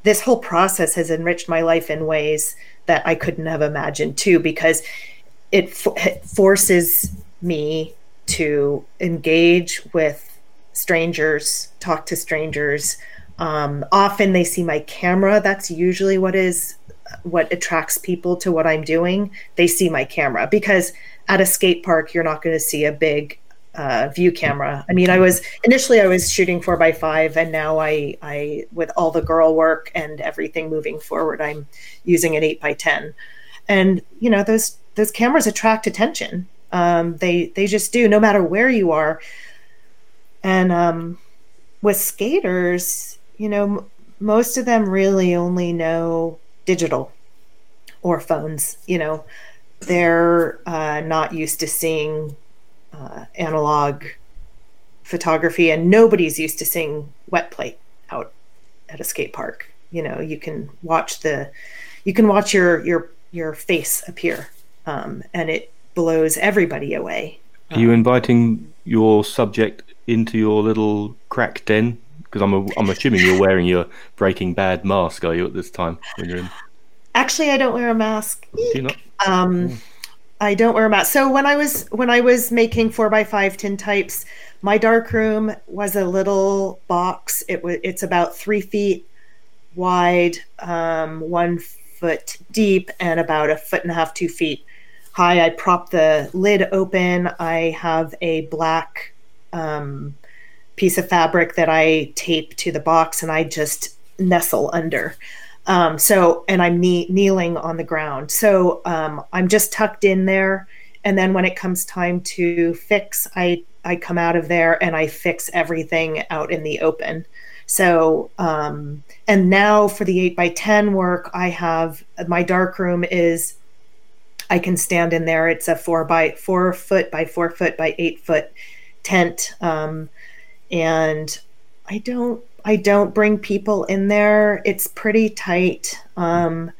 this whole process has enriched my life in ways that I couldn't have imagined too, because it forces me to engage with strangers, talk to strangers. Often they see my camera. That's usually what attracts people to what I'm doing. They see my camera, because at a skate park, you're not going to see a big view camera. I mean, I was shooting 4x5, and now I with all the girl work and everything moving forward, I'm using an 8x10. And you know, those cameras attract attention. They just do, no matter where you are. And with skaters, you know, most of them really only know digital or phones. You know, they're not used to seeing analog photography, and nobody's used to seeing wet plate out at a skate park. You know, you can watch your face appear, and it blows everybody away. Are you inviting your subject into your little crack den? Because I'm assuming you're wearing your Breaking Bad mask, are you, at this time when you're in? Actually, I don't wear a mask. Do you not? I don't wear a mask. So when I was making 4x5 tintypes, my darkroom was a little box. It's about 3 feet wide, 1 foot deep, and about a foot and a half, 2 feet high. I prop the lid open. I have a black piece of fabric that I tape to the box, and I just nestle under. And I'm kneeling on the ground. So I'm just tucked in there. And then when it comes time to fix, I come out of there and I fix everything out in the open. So, and now for the 8x10 work, I have, my darkroom is, I can stand in there. It's a 4 by 4 foot by 4 foot by 8 foot tent. And I don't bring people in there. It's pretty tight. But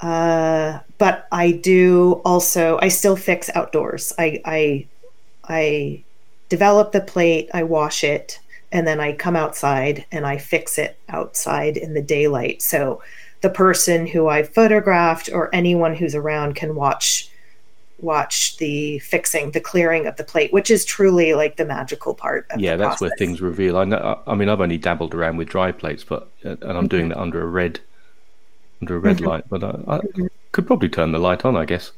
I do also, I still fix outdoors. I develop the plate, I wash it, and then I come outside and I fix it outside in the daylight. So the person who I photographed or anyone who's around can watch the fixing, the clearing of the plate, which is truly like the magical part of the process. That's where things reveal. I know, I mean, I've only dabbled around with dry plates, but and I'm doing that under a red light, but I could probably turn the light on, I guess,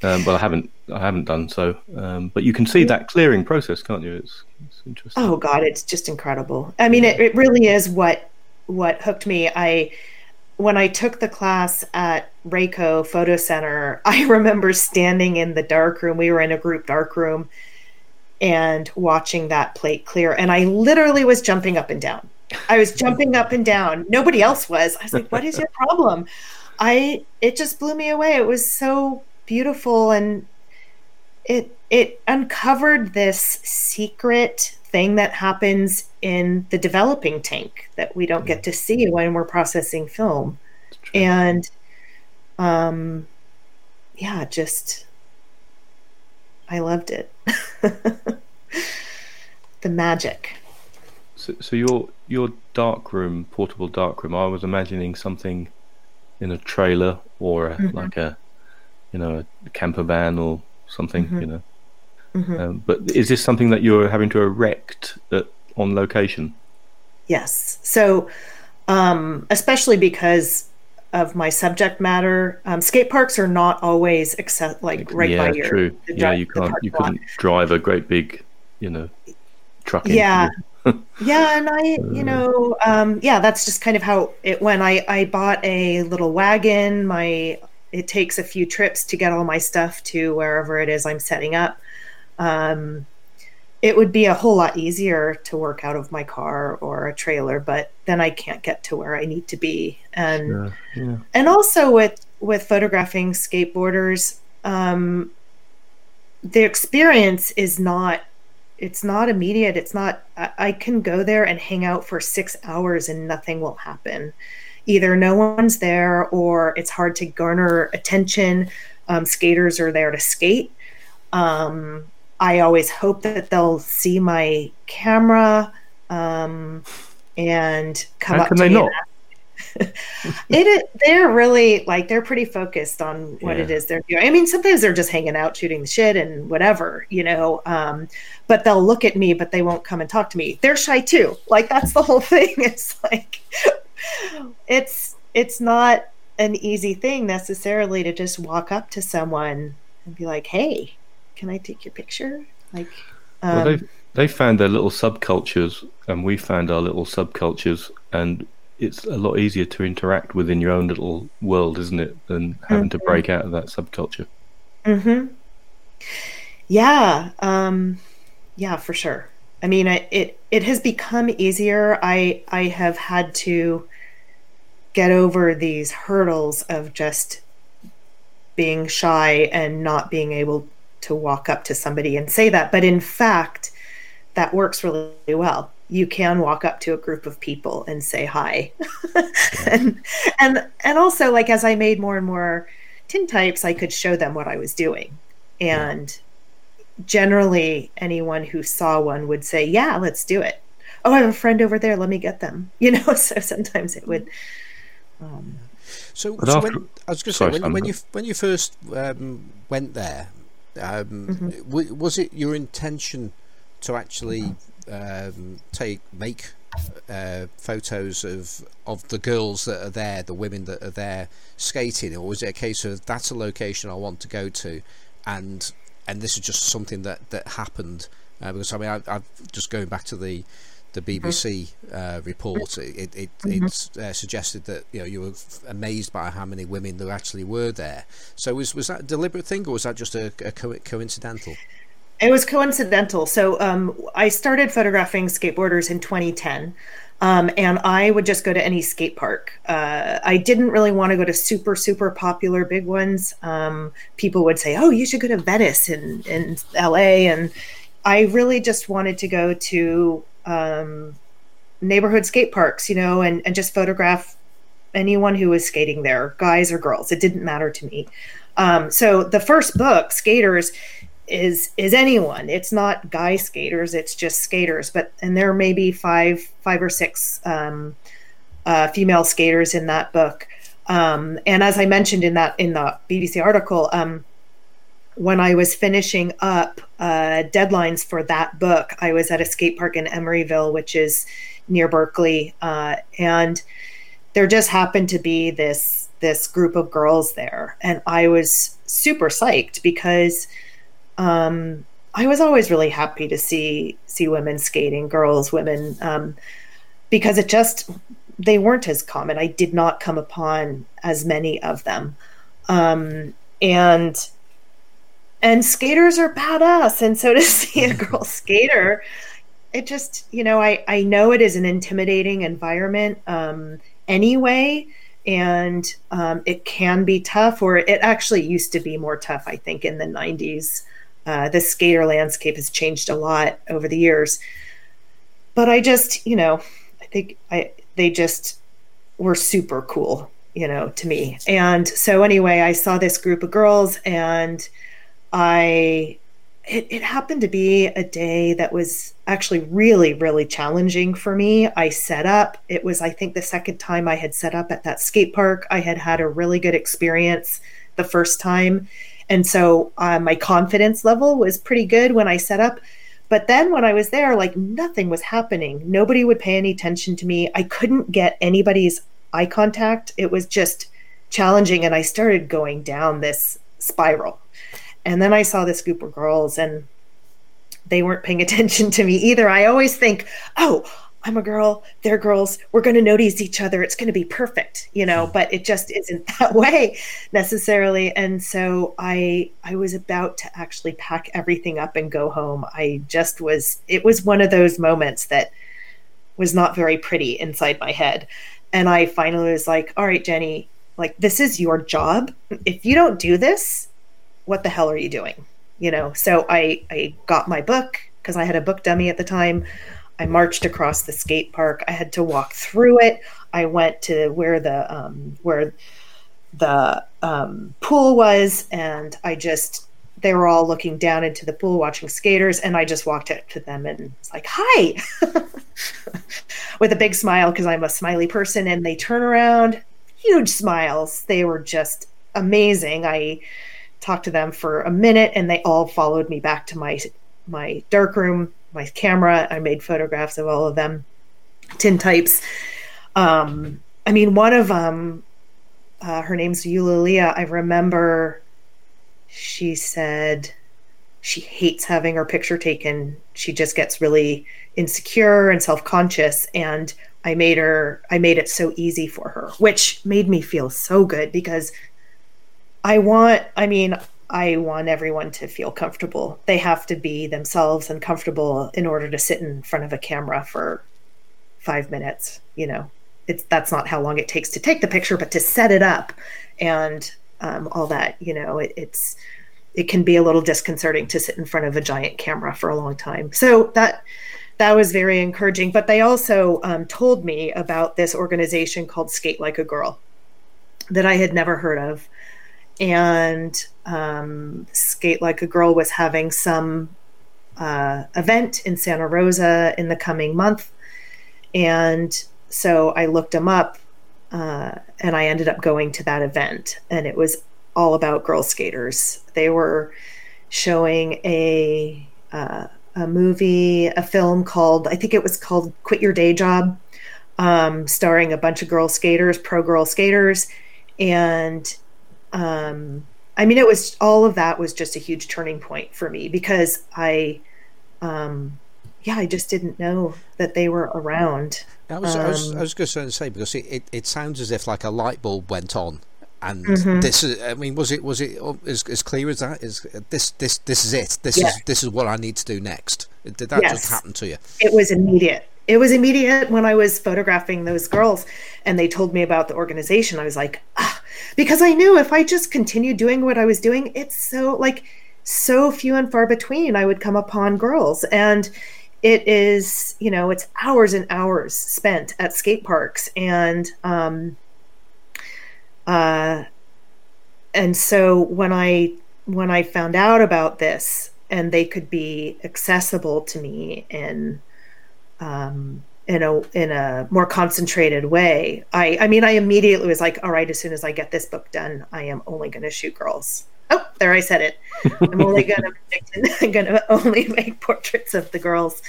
but I haven't done so. But you can see that clearing process, can't you? It's interesting. Oh God, it's just incredible. I mean, it really is what hooked me. When I took the class at Rayko Photo Center, I remember standing in the darkroom. We were in a group darkroom and watching that plate clear. And I literally was jumping up and down. Nobody else was. I was like, what is your problem? It just blew me away. It was so beautiful. And it uncovered this secret thing that happens in the developing tank that we don't get to see when we're processing film. And I loved it. The magic. So your darkroom, portable darkroom, I was imagining something in a trailer or like a a camper van or something, mm-hmm. Mm-hmm. But is this something that you're having to erect on location? Yes. So, especially because of my subject matter, skate parks are not always by your. True. You couldn't drive a great big, truck. Yeah. Yeah, and that's just kind of how it went. I bought a little wagon. It takes a few trips to get all my stuff to wherever it is I'm setting up. It would be a whole lot easier to work out of my car or a trailer, but then I can't get to where I need to be. And sure, yeah. And also with photographing skateboarders, the experience is not. It's not immediate. It's not, I can go there and hang out for 6 hours and nothing will happen. Either no one's there or it's hard to garner attention. Skaters are there to skate. I always hope that they'll see my camera and come up to me. How can they not? They're really they're pretty focused on what it is they're doing. I mean, sometimes they're just hanging out, shooting the shit and whatever, but they'll look at me, but they won't come and talk to me. They're shy too. That's the whole thing. It's it's not an easy thing necessarily to just walk up to someone and be like, "Hey, can I take your picture?" They found their little subcultures and we found our little subcultures, and it's a lot easier to interact within your own little world, isn't it, than having to break out of that subculture. Mm-hmm. Yeah. Yeah, for sure. I mean, it has become easier. I have had to get over these hurdles of just being shy and not being able to walk up to somebody and say that. But in fact, that works really well. You can walk up to a group of people and say hi. and also, as I made more and more tintypes, I could show them what I was doing. And generally, anyone who saw one would say, "Yeah, let's do it. Oh, I have a friend over there. Let me get them." So sometimes it would. When you first went there, was it your intention to actually make photos of the girls that are there, the women that are there skating, or is it a case of that's a location I want to go to, and this is just something that happened? Because I've just going back to the BBC report, it suggested that you were amazed by how many women there actually were there. So was that a deliberate thing, or was that just a coincidental? It was coincidental. So I started photographing skateboarders in 2010, and I would just go to any skate park. I didn't really want to go to super, super popular big ones. People would say, "Oh, you should go to Venice in LA." And I really just wanted to go to neighborhood skate parks, and just photograph anyone who was skating there, guys or girls. It didn't matter to me. So the first book, Skaters, is anyone. It's not guy skaters, it's just skaters, and there may be five or six female skaters in that book. And as I mentioned in the BBC article, when I was finishing up deadlines for that book, I was at a skate park in Emeryville, which is near Berkeley, and there just happened to be this group of girls there, and I was super psyched because I was always really happy to see women skating, girls, women, because they weren't as common. I did not come upon as many of them. And skaters are badass. And so to see a girl skater, it just, I know it is an intimidating environment, anyway. And, it can be tough, or it actually used to be more tough, I think, in the 90s. The skater landscape has changed a lot over the years, but I just, I think they just were super cool, to me. And so anyway, I saw this group of girls, and it happened to be a day that was actually really, really challenging for me. I set up. It was, I think, the second time I had set up at that skate park. I had had a really good experience the first time. And so my confidence level was pretty good when I set up. But then when I was there, like nothing was happening. Nobody would pay any attention to me. I couldn't get anybody's eye contact. It was just challenging. And I started going down this spiral. And then I saw this group of girls and they weren't paying attention to me either. I always think, oh, I'm a girl, they're girls, we're going to notice each other, it's going to be perfect, you know, but it just isn't that way necessarily. And so I was about to actually pack everything up and go home. It was one of those moments that was not very pretty inside my head. And I finally was like, all right, Jenny, like, this is your job. If you don't do this, what the hell are you doing? You know, so I got my book, because I had a book dummy at the time. I marched across the skate park. I had to walk through it. I went to where the pool was, and they were all looking down into the pool watching skaters, and I just walked up to them and was like, hi, with a big smile, because I'm a smiley person. And they turn around, huge smiles. They were just amazing. I talked to them for a minute, and they all followed me back to my darkroom, my camera. I made photographs of all of them, tintypes. I mean, one of them, her name's Eulalia. I remember she said she hates having her picture taken. She just gets really insecure and self-conscious. And I made it so easy for her, which made me feel so good, because I want everyone to feel comfortable. They have to be themselves and comfortable in order to sit in front of a camera for 5 minutes. You know, that's not how long it takes to take the picture, but to set it up and all that, you know, it can be a little disconcerting to sit in front of a giant camera for a long time. So that was very encouraging. But they also told me about this organization called Skate Like a Girl that I had never heard of. And Skate Like a Girl was having some event in Santa Rosa in the coming month. And so I looked them up and I ended up going to that event. And it was all about girl skaters. They were showing a movie, a film called, I think it was called Quit Your Day Job, starring a bunch of girl skaters, pro girl skaters. And I mean, it was, all of that was just a huge turning point for me, because I just didn't know that they were around. I was just going to say, because it sounds as if like a light bulb went on, and mm-hmm. This is, I mean, was it as clear as that? Is this is it? This is what I need to do next. Did that just happen to you? It was immediate. It was immediate when I was photographing those girls and they told me about the organization. I was like, because I knew if I just continued doing what I was doing, it's so few and far between I would come upon girls. And it is, you know, it's hours and hours spent at skate parks. And and so when I found out about this and they could be accessible to me in a more concentrated way, I mean, I immediately was like, all right, as soon as I get this book done, I am only going to shoot girls. Oh, there I said it. I'm only going to make portraits of the girls.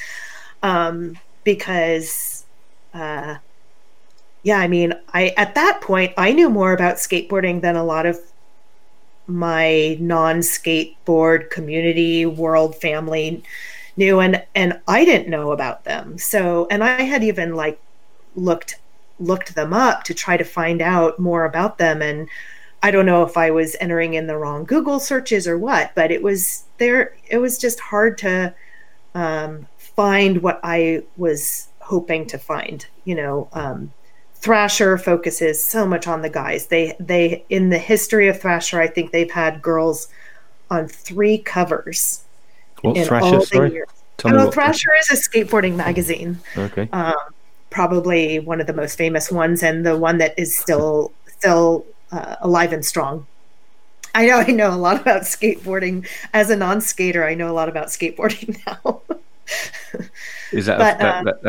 Because at that point, I knew more about skateboarding than a lot of my non-skateboard community, world, family knew, and I didn't know about them. So, and I had even looked them up to try to find out more about them. And I don't know if I was entering in the wrong Google searches or what, but it was there. It was just hard to find what I was hoping to find. You know, Thrasher focuses so much on the guys. They in the history of Thrasher, I think they've had girls on 3 covers. What Thrasher? Sorry. Thrasher is a skateboarding magazine. Okay. Probably one of the most famous ones, and the one that is still alive and strong. I know a lot about skateboarding as a non-skater. I know a lot about skateboarding now. Is that, but,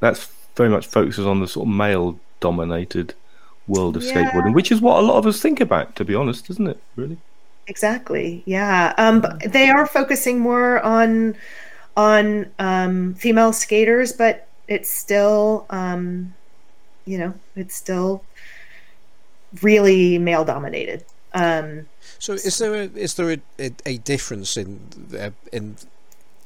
that's very much focuses on the sort of male-dominated world of skateboarding, which is what a lot of us think about, to be honest, isn't it? Really? Exactly. Yeah. But they are focusing more on female skaters, but it's still, it's still really male dominated. So is there a difference in?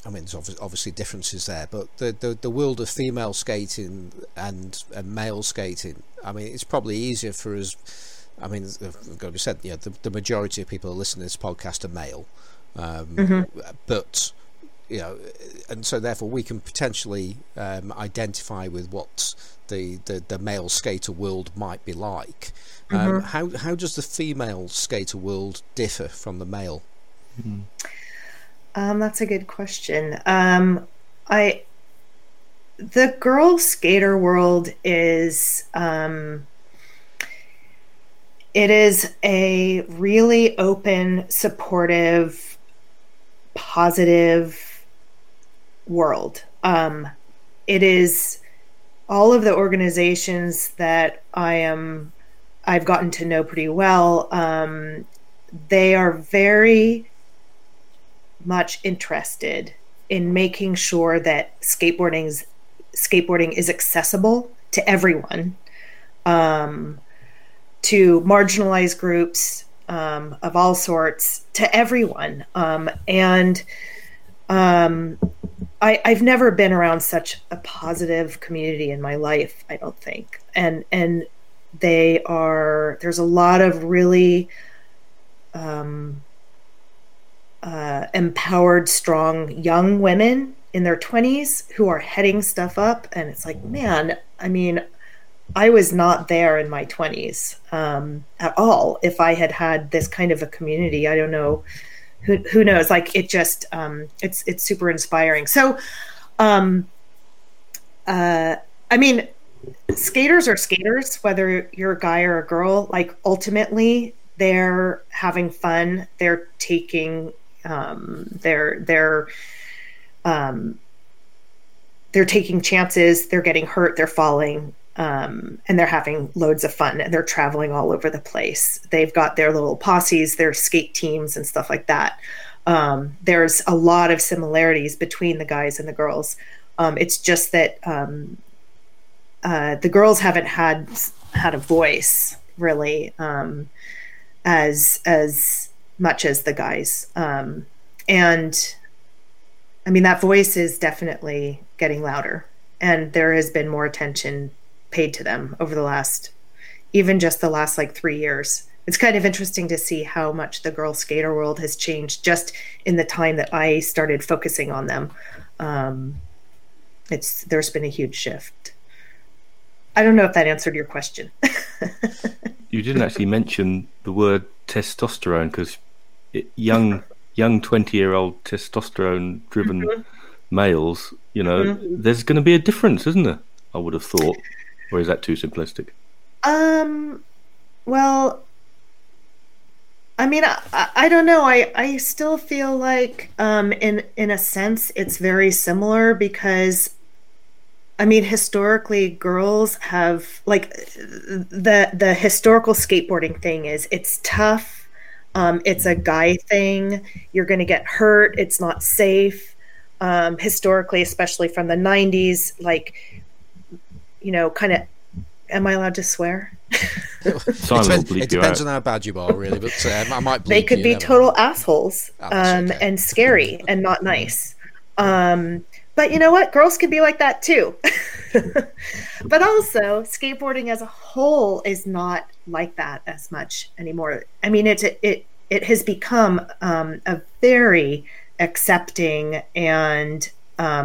I mean, there's obviously differences there, but the world of female skating and male skating. I mean, it's probably easier for us. I mean, it's got to be said. Yeah, the majority of people listening to this podcast are male, but and so therefore we can potentially identify with what the male skater world might be like. How does the female skater world differ from the male? That's a good question. The girl skater world is, it is a really open, supportive, positive world. It is all of the organizations that I've gotten to know pretty well. They are very much interested in making sure that skateboarding is accessible to everyone, to marginalized groups of all sorts, to everyone. I've never been around such a positive community in my life, I don't think. And there's a lot of really empowered, strong young women in their 20s who are heading stuff up, and it's like, man, I mean, I was not there in my 20s at all. If I had this kind of a community, I don't know, who knows? Like, it just it's super inspiring. So, I mean, skaters are skaters, whether you're a guy or a girl. Like, ultimately, they're having fun. They're taking they're taking chances, they're getting hurt, they're falling, and they're having loads of fun, and they're traveling all over the place. They've got their little posses, their skate teams and stuff like that. There's a lot of similarities between the guys and the girls. It's just that the girls haven't had a voice really as much as the guys. And I mean, that voice is definitely getting louder, and there has been more attention paid to them over the last like 3 years. It's kind of interesting to see how much the girl skater world has changed just in the time that I started focusing on them. There's been a huge shift. I don't know if that answered your question. You didn't actually mention the word testosterone, because young 20-year-old testosterone-driven males, there's going to be a difference, isn't there? I would have thought. Or is that too simplistic? Well, I mean, I don't know. I still feel like, in a sense, it's very similar, because, I mean, historically, girls have, like, the historical skateboarding thing is, it's tough. It's a guy thing. You're going to get hurt. It's not safe. Historically, especially from the 90s, like, kind of, am I allowed to swear? It depends on how bad you are, really, but I might bleep. They could be total assholes, okay. And scary and not nice. But you know what? Girls can be like that too. But also, skateboarding as a whole is not like that as much anymore. I mean, it has become a very accepting and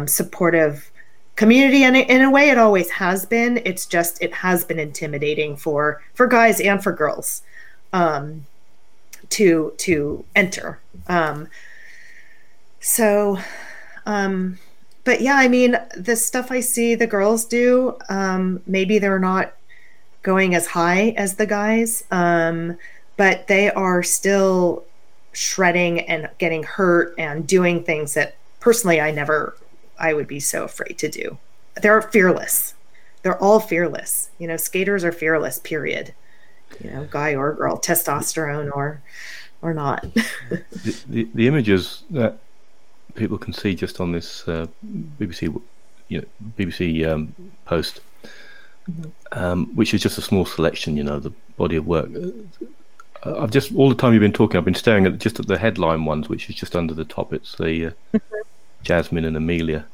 supportive community, and in a way, it always has been. It's just it has been intimidating for guys and for girls to enter. But yeah, I mean, the stuff I see the girls do, maybe they're not going as high as the guys, but they are still shredding and getting hurt and doing things that personally I would be so afraid to do. They're fearless. They're all fearless. Skaters are fearless, period. you know, guy or girl, testosterone or not. the images that people can see just on this BBC post, which is just a small selection, you know, the body of work. I've just, all the time you've been talking, I've been staring at just at the headline ones, which is just under the top. It's the Jasmine and Amelia,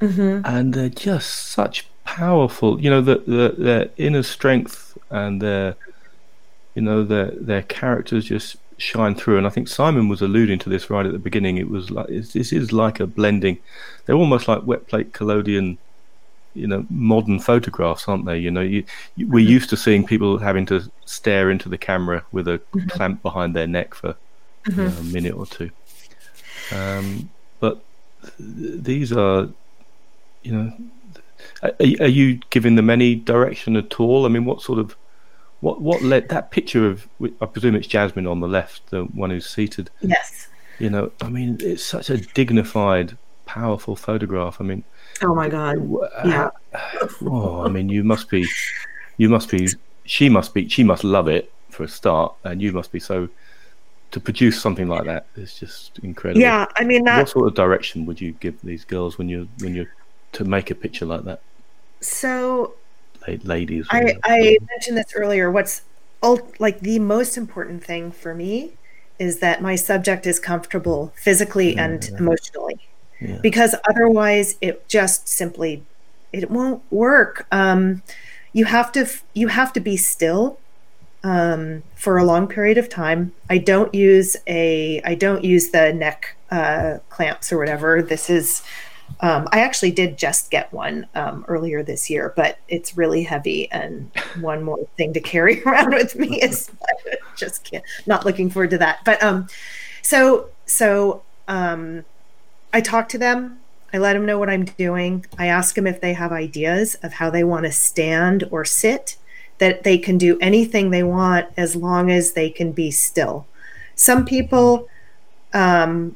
and they're just such powerful. You know, their inner strength and their, you know, their characters just shine through. And I think Simon was alluding to this right at the beginning. It was like this is like a blending. They're almost like wet plate collodion, you know, modern photographs, aren't they? You know, we're used to seeing people having to stare into the camera with a clamp behind their neck for you know, a minute or two. But these are, you know, are you giving them any direction at all? I mean, what sort of what led that picture of? I presume it's Jasmine on the left, the one who's seated. Yes. You know, I mean, it's such a dignified, powerful photograph. I mean. Oh my God! Yeah. Oh, I mean, you must be. She must love it for a start, and you must be so. To produce something like that is just incredible. Yeah, I mean, what sort of direction would you give these girls when you're to make a picture like that? So, ladies, I mentioned this earlier. What's like the most important thing for me is that my subject is comfortable physically and emotionally. Yeah. Because otherwise it just simply, it won't work. You have to be still for a long period of time. I don't use the neck clamps or whatever. This is, I actually did just get one earlier this year, but it's really heavy. And one more thing to carry around with me is just can't, not looking forward to that. But I talk to them. I let them know what I'm doing. I ask them if they have ideas of how they want to stand or sit, that they can do anything they want as long as they can be still. Some people have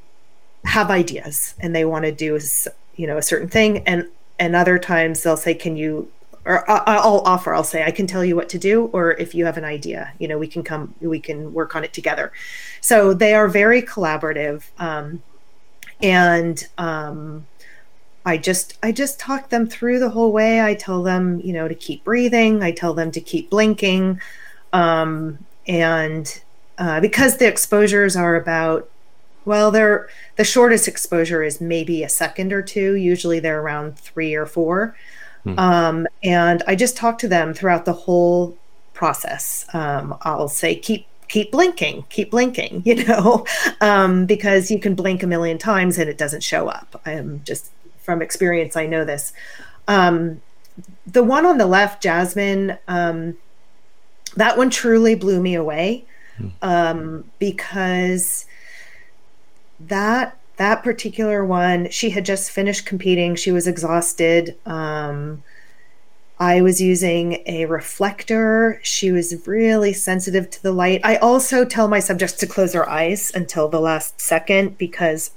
ideas and they want to do, you know, a certain thing. And other times they'll say, I'll say, I can tell you what to do, or if you have an idea, you know, we can work on it together. So they are very collaborative. I just talk them through the whole way. I tell them, you know, to keep breathing. I tell them to keep blinking. Because the exposures are about, well, the shortest exposure is maybe a second or two. Usually they're around 3 or 4. And I just talk to them throughout the whole process. I'll say, keep blinking, you know, because you can blink a million times and it doesn't show up. I'm just, from experience, I know this. The one on the left, Jasmine, that one truly blew me away, because that particular one, she had just finished competing. She was exhausted. I was using a reflector. She was really sensitive to the light. I also tell my subjects to close their eyes until the last second, because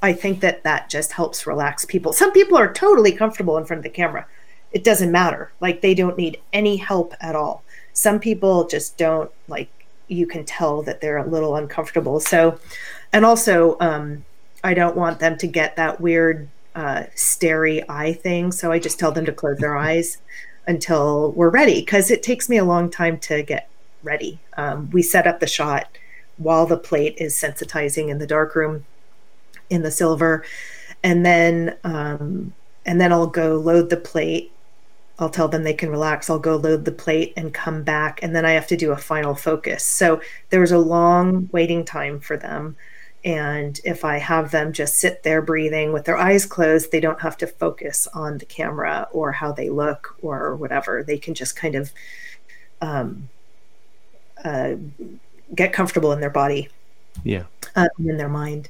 I think that just helps relax people. Some people are totally comfortable in front of the camera. It doesn't matter. Like, they don't need any help at all. Some people just don't, like, you can tell that they're a little uncomfortable. So, and also, I don't want them to get that weird starry eye thing. So I just tell them to close their eyes until we're ready, because it takes me a long time to get ready. We set up the shot while the plate is sensitizing in the darkroom in the silver, and then I'll go load the plate. I'll tell them they can relax. I'll go load the plate and come back, and then I have to do a final focus. So there's a long waiting time for them. And if I have them just sit there breathing with their eyes closed, they don't have to focus on the camera or how they look or whatever. They can just kind of get comfortable in their body, in their mind.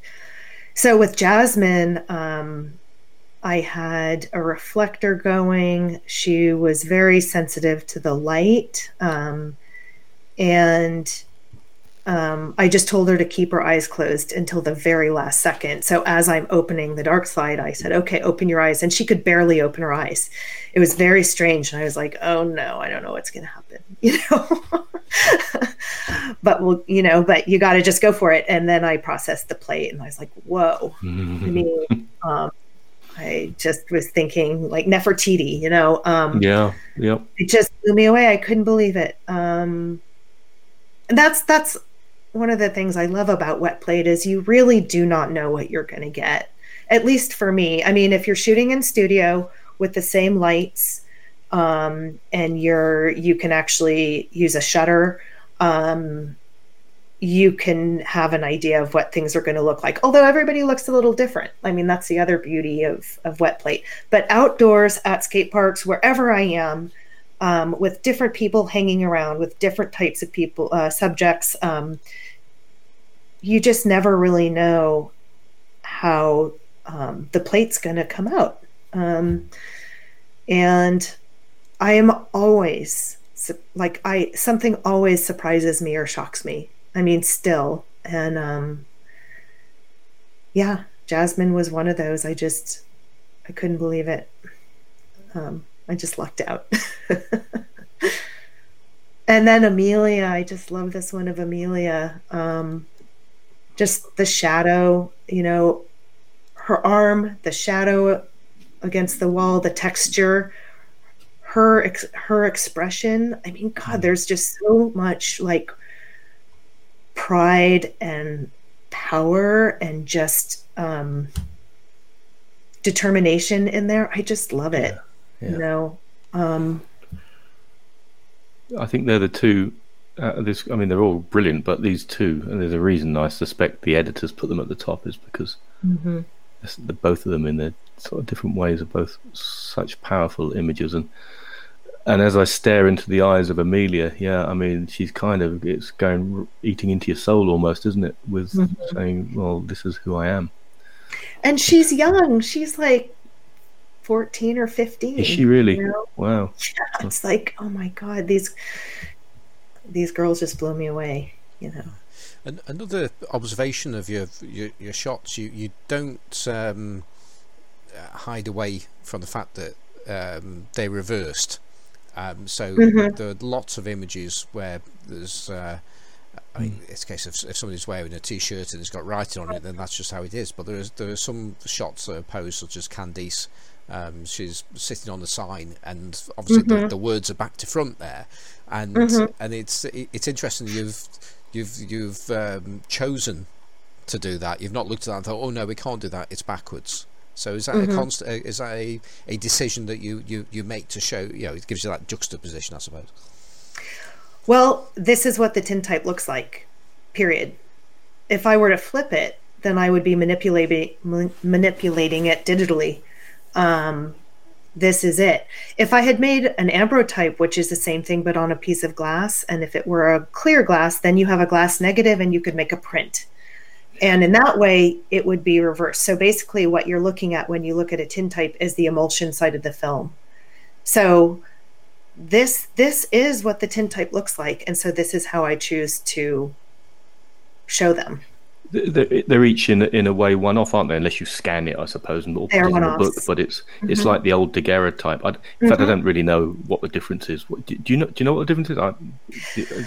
So with Jasmine, I had a reflector going. She was very sensitive to the light, and I just told her to keep her eyes closed until the very last second. So as I'm opening the dark slide, I said, okay, open your eyes. And she could barely open her eyes. It was very strange. And I was like, oh no, I don't know what's going to happen, you know, but you got to just go for it. And then I processed the plate and I was like, whoa. Mm-hmm. I mean, I just was thinking like Nefertiti, you know? It just blew me away. I couldn't believe it. And that's one of the things I love about wet plate is you really do not know what you're going to get, at least for me. I mean, if you're shooting in studio with the same lights, and you can actually use a shutter, you can have an idea of what things are going to look like. Although everybody looks a little different. I mean, that's the other beauty of wet plate, but outdoors at skate parks, wherever I am, with different people hanging around, with different types of people, subjects, you just never really know how the plate's going to come out. And I am always something always surprises me or shocks me. I mean, still. And Jasmine was one of those. I couldn't believe it. I just lucked out. And then Amelia, I just love this one of Amelia. Just the shadow, you know, her arm, the shadow against the wall, the texture, her expression. I mean, God, there's just so much like pride and power and just determination in there. I just love it. Yeah. Yeah. You know, I think they're the two. I mean, they're all brilliant, but these two, and there's a reason I suspect the editors put them at the top, is because the both of them, in their sort of different ways, are both such powerful images. And as I stare into the eyes of Amelia, yeah, I mean, she's it's going eating into your soul almost, isn't it? With saying, "Well, this is who I am." And she's young. She's like 14 or 15. Is she really? You know? Wow. Yeah, it's like, oh my God, these girls just blow me away, you know. And another observation of your shots, you don't hide away from the fact that they're reversed. So there are lots of images where there's I mean, it's a case of if somebody's wearing a T-shirt and it's got writing on it, then that's just how it is. But there are some shots that are posed, such as Candice. She's sitting on the sign, and obviously the words are back to front there, and it's interesting. You've chosen to do that. You've not looked at that and thought, "Oh no, we can't do that. It's backwards." So is that a constant? Is that a decision that you make to show? You know, it gives you that juxtaposition, I suppose. Well, this is what the tintype looks like. Period. If I were to flip it, then I would be manipulating it digitally. This is it. If I had made an ambrotype, which is the same thing, but on a piece of glass, and if it were a clear glass, then you have a glass negative and you could make a print. And in that way, it would be reversed. So basically what you're looking at when you look at a tintype is the emulsion side of the film. So this is what the tintype looks like. And so this is how I choose to show them. They're each in a way one off, aren't they? Unless you scan it, I suppose, and put it in the book. But it's like the old daguerreotype. In fact, I don't really know what the difference is. Do you know what the difference is?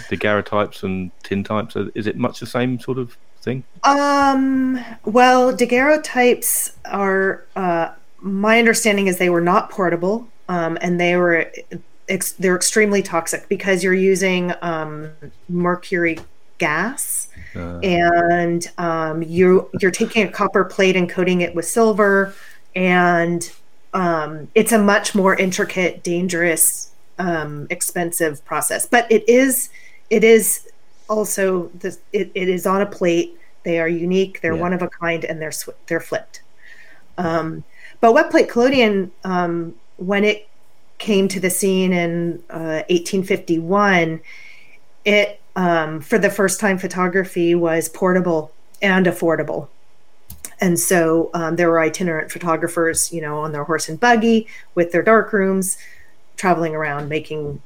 Daguerreotypes and tintypes. Is it much the same sort of thing? Well, daguerreotypes are. My understanding is they were not portable, and they were. They're extremely toxic because you're using mercury gas. And you're taking a copper plate and coating it with silver, and it's a much more intricate, dangerous, expensive process. But it is also it is on a plate. They are unique. They're one of a kind, and they're flipped. But wet plate collodion, when it came to the scene in 1851, it. For the first time, photography was portable and affordable. And so there were itinerant photographers, you know, on their horse and buggy with their darkrooms, traveling around making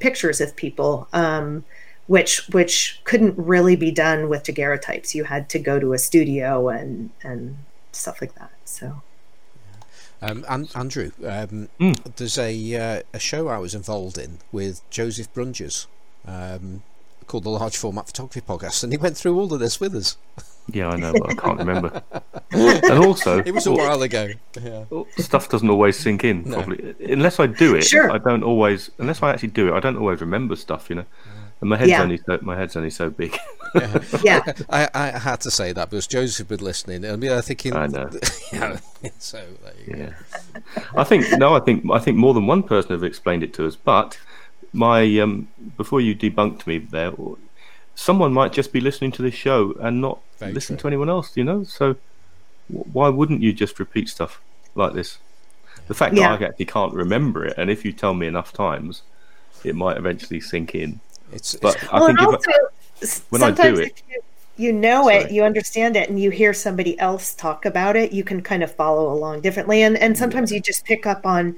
pictures of people. which couldn't really be done with daguerreotypes. You had to go to a studio and stuff like that. So. Andrew, there's a show I was involved in with Joseph Brungers called the Large Format Photography Podcast, and he went through all of this with us. Yeah, I know, but I can't remember. And also, it was a while ago. Yeah. Stuff doesn't always sink in, probably, unless I do it. Sure. Unless I actually do it, I don't always remember stuff, you know. And my head's only so big. Yeah, yeah. I had to say that because Joseph had been listening. I mean, I know. Yeah, so there you go. Yeah. I think more than one person have explained it to us. But my before you debunked me there, someone might just be listening to this show and not listen to anyone else. You know, so why wouldn't you just repeat stuff like this? The fact that I actually can't remember it, and if you tell me enough times, it might eventually sink in. You understand it, and you hear somebody else talk about it, you can kind of follow along differently, and sometimes you just pick up on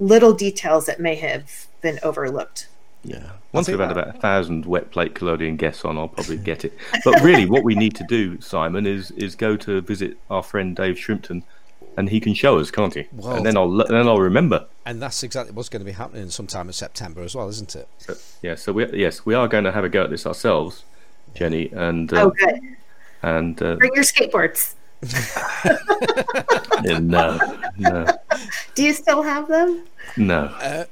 little details that may have been overlooked. Yeah, once we've had about 1,000 wet plate collodion guests on, I'll probably get it. But really, what we need to do, Simon, is go to visit our friend Dave Shrimpton. And he can show us, can't he? Well, and then I'll remember. And that's exactly what's going to be happening sometime in September as well, isn't it? So we are going to have a go at this ourselves, Jenny. And good. And bring your skateboards. No. Do you still have them? No. I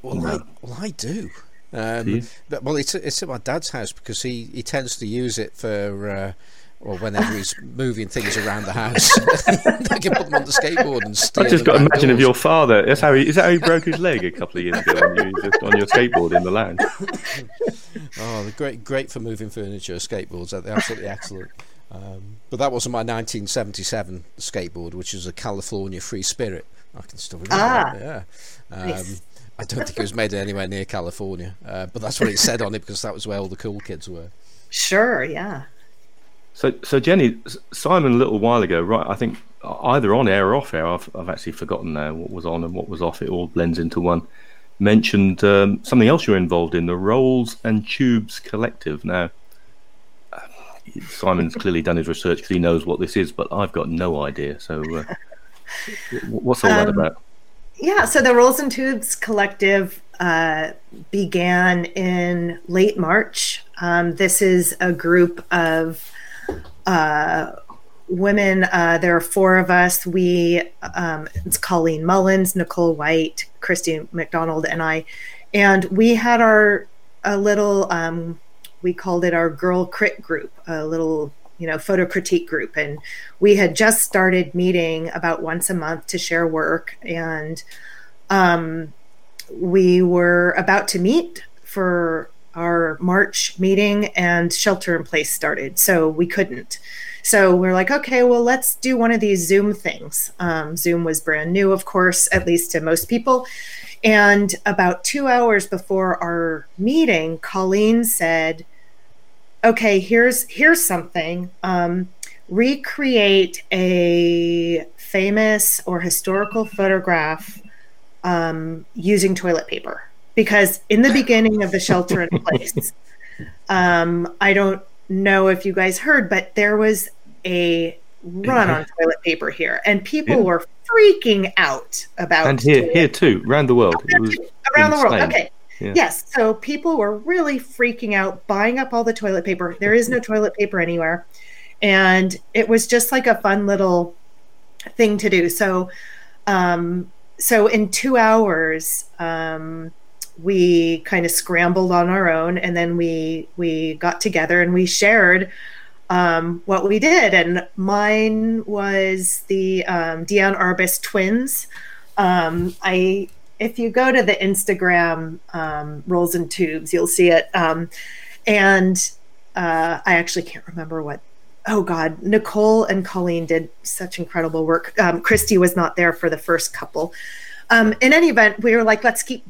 do. Well, it's at my dad's house because he tends to use it for. Or whenever he's moving things around the house, I can put them on the skateboard and steer. I've just got to imagine of your father. That's how he broke his leg a couple of years ago when you were just on your skateboard in the lounge. Oh, they're great for moving furniture, skateboards. They're absolutely excellent. But that wasn't my 1977 skateboard, which is a California Free Spirit. I can still remember that. Yeah. Nice. I don't think it was made anywhere near California, but that's what it said on it because that was where all the cool kids were. Sure, yeah. So Jenny, Simon a little while ago, right, I think either on air or off air, I've actually forgotten now what was on and what was off, it all blends into one, mentioned something else you're involved in, the Rolls and Tubes Collective. Now, Simon's clearly done his research because he knows what this is, but I've got no idea, so what's all that about? Yeah, so the Rolls and Tubes Collective began in late March. This is a group of women. There are four of us. We it's Colleen Mullins, Nicole White, Christy McDonald, and I. And we had we called it our Girl Crit group, a little photo critique group. And we had just started meeting about once a month to share work. And we were about to meet for our March meeting and shelter in place started. So we couldn't. So we're like, okay, well, let's do one of these Zoom things. Zoom was brand new, of course, at least to most people. And about 2 hours before our meeting, Colleen said, okay, here's something. Recreate a famous or historical photograph using toilet paper. Because in the beginning of the shelter in place, I don't know if you guys heard, but there was a run on toilet paper here, and people were freaking out about. And here too, around the world. It was around the world. Okay. Yeah. Yes. So people were really freaking out, buying up all the toilet paper. There is no toilet paper anywhere, and it was just like a fun little thing to do. So, so in 2 hours. We kind of scrambled on our own, and then we got together and we shared what we did. And mine was the Dion Arbus twins. If you go to the Instagram Rolls and Tubes, you'll see it. And I actually can't remember what. Oh God, Nicole and Colleen did such incredible work. Christy was not there for the first couple. In any event, we were like, let's keep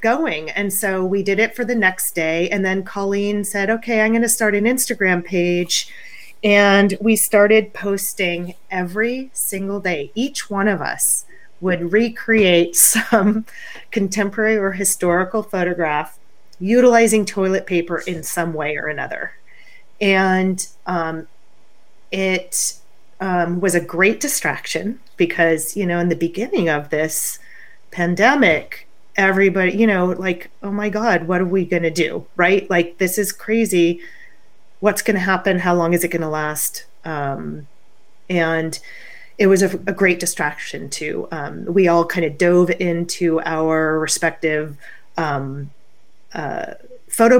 going. And so we did it for the next day. And then Colleen said, okay, I'm going to start an Instagram page. And we started posting every single day. Each one of us would recreate some contemporary or historical photograph utilizing toilet paper in some way or another. And it was a great distraction because, you know, in the beginning of this pandemic, everybody, you know, like, oh my God, what are we going to do? Right? Like, this is crazy. What's going to happen? How long is it going to last? And it was a great distraction too. We all kind of dove into our respective photo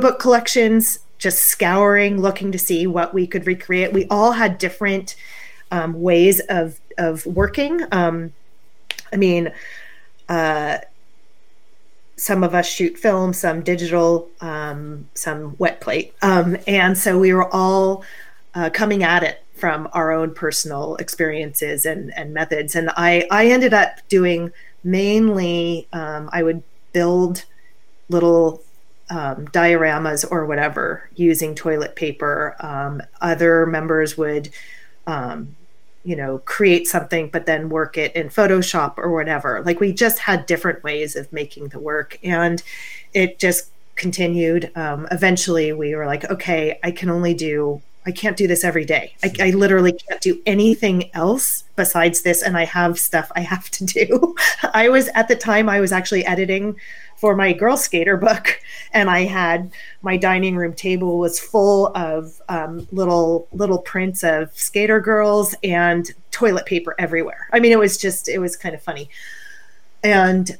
book collections, just scouring, looking to see what we could recreate. We all had different ways of working. Some of us shoot film, some digital, some wet plate. And so we were all coming at it from our own personal experiences and methods. And I ended up doing mainly, I would build little dioramas or whatever using toilet paper. Other members would, create something, but then work it in Photoshop or whatever. Like, we just had different ways of making the work, and it just continued. Eventually we were like, okay, I can't do this every day. I literally can't do anything else besides this. And I have stuff I have to do. I was actually editing for my Girl Skater book, and I had my dining room table was full of little prints of skater girls and toilet paper everywhere. I mean, it was kind of funny. And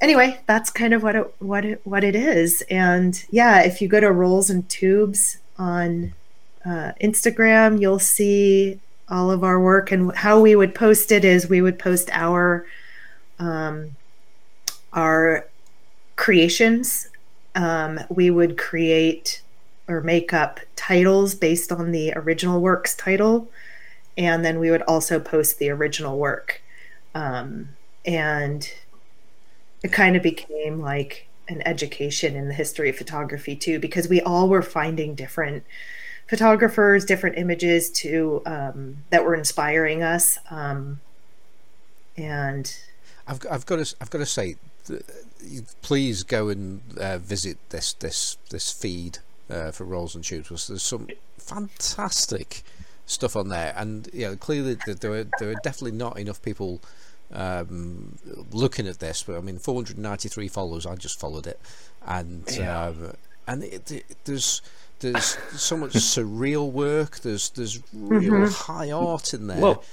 anyway, that's kind of what it is. And yeah, if you go to Rolls and Tubes on Instagram, you'll see all of our work. And how we would post it is we would post our creations. We would create or make up titles based on the original work's title, and then we would also post the original work, and it kind of became like an education in the history of photography too, because we all were finding different photographers, different images to that were inspiring us, and I've got to say, please go and visit this feed for Rolls and Tubes. There's some fantastic stuff on there, and clearly there are definitely not enough people looking at this. But I mean, 493 followers. I just followed it, and yeah. There's so much surreal work. There's real high art in there. Well,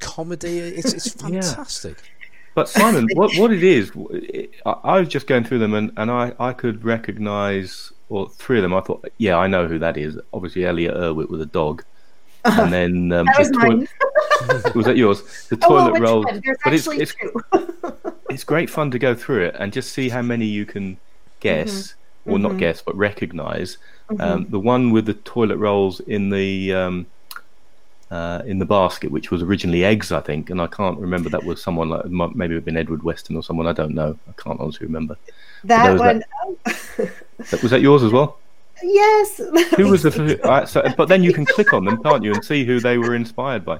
comedy. It's fantastic. Yeah. But Simon, what it is, I was just going through them, and I could recognise three of them. I thought, yeah, I know who that is. Obviously, Elliot Erwitt with a dog, and then was that yours? The toilet roll. But it's great fun to go through it and just see how many you can guess, or not guess, but recognise. The one with the toilet rolls in the basket, which was originally eggs, I think, and I can't remember, that was someone like, maybe it would have been Edward Weston or someone, I don't know, I can't honestly remember. That one. Was that yours as well? Yes. Who was but then you can click on them, can't you, and see who they were inspired by.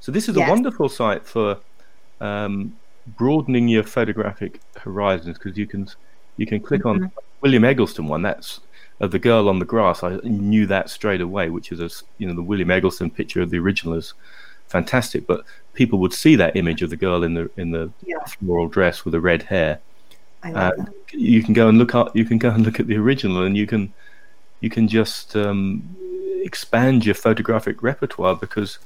So this is a wonderful site for broadening your photographic horizons, because you can click on William Eggleston one, that's of the girl on the grass. I knew that straight away, which is the William Eggleston picture of the original is fantastic, but people would see that image of the girl in the floral dress with the red hair. I love that. You can go and look at the original, and you can just expand your photographic repertoire, because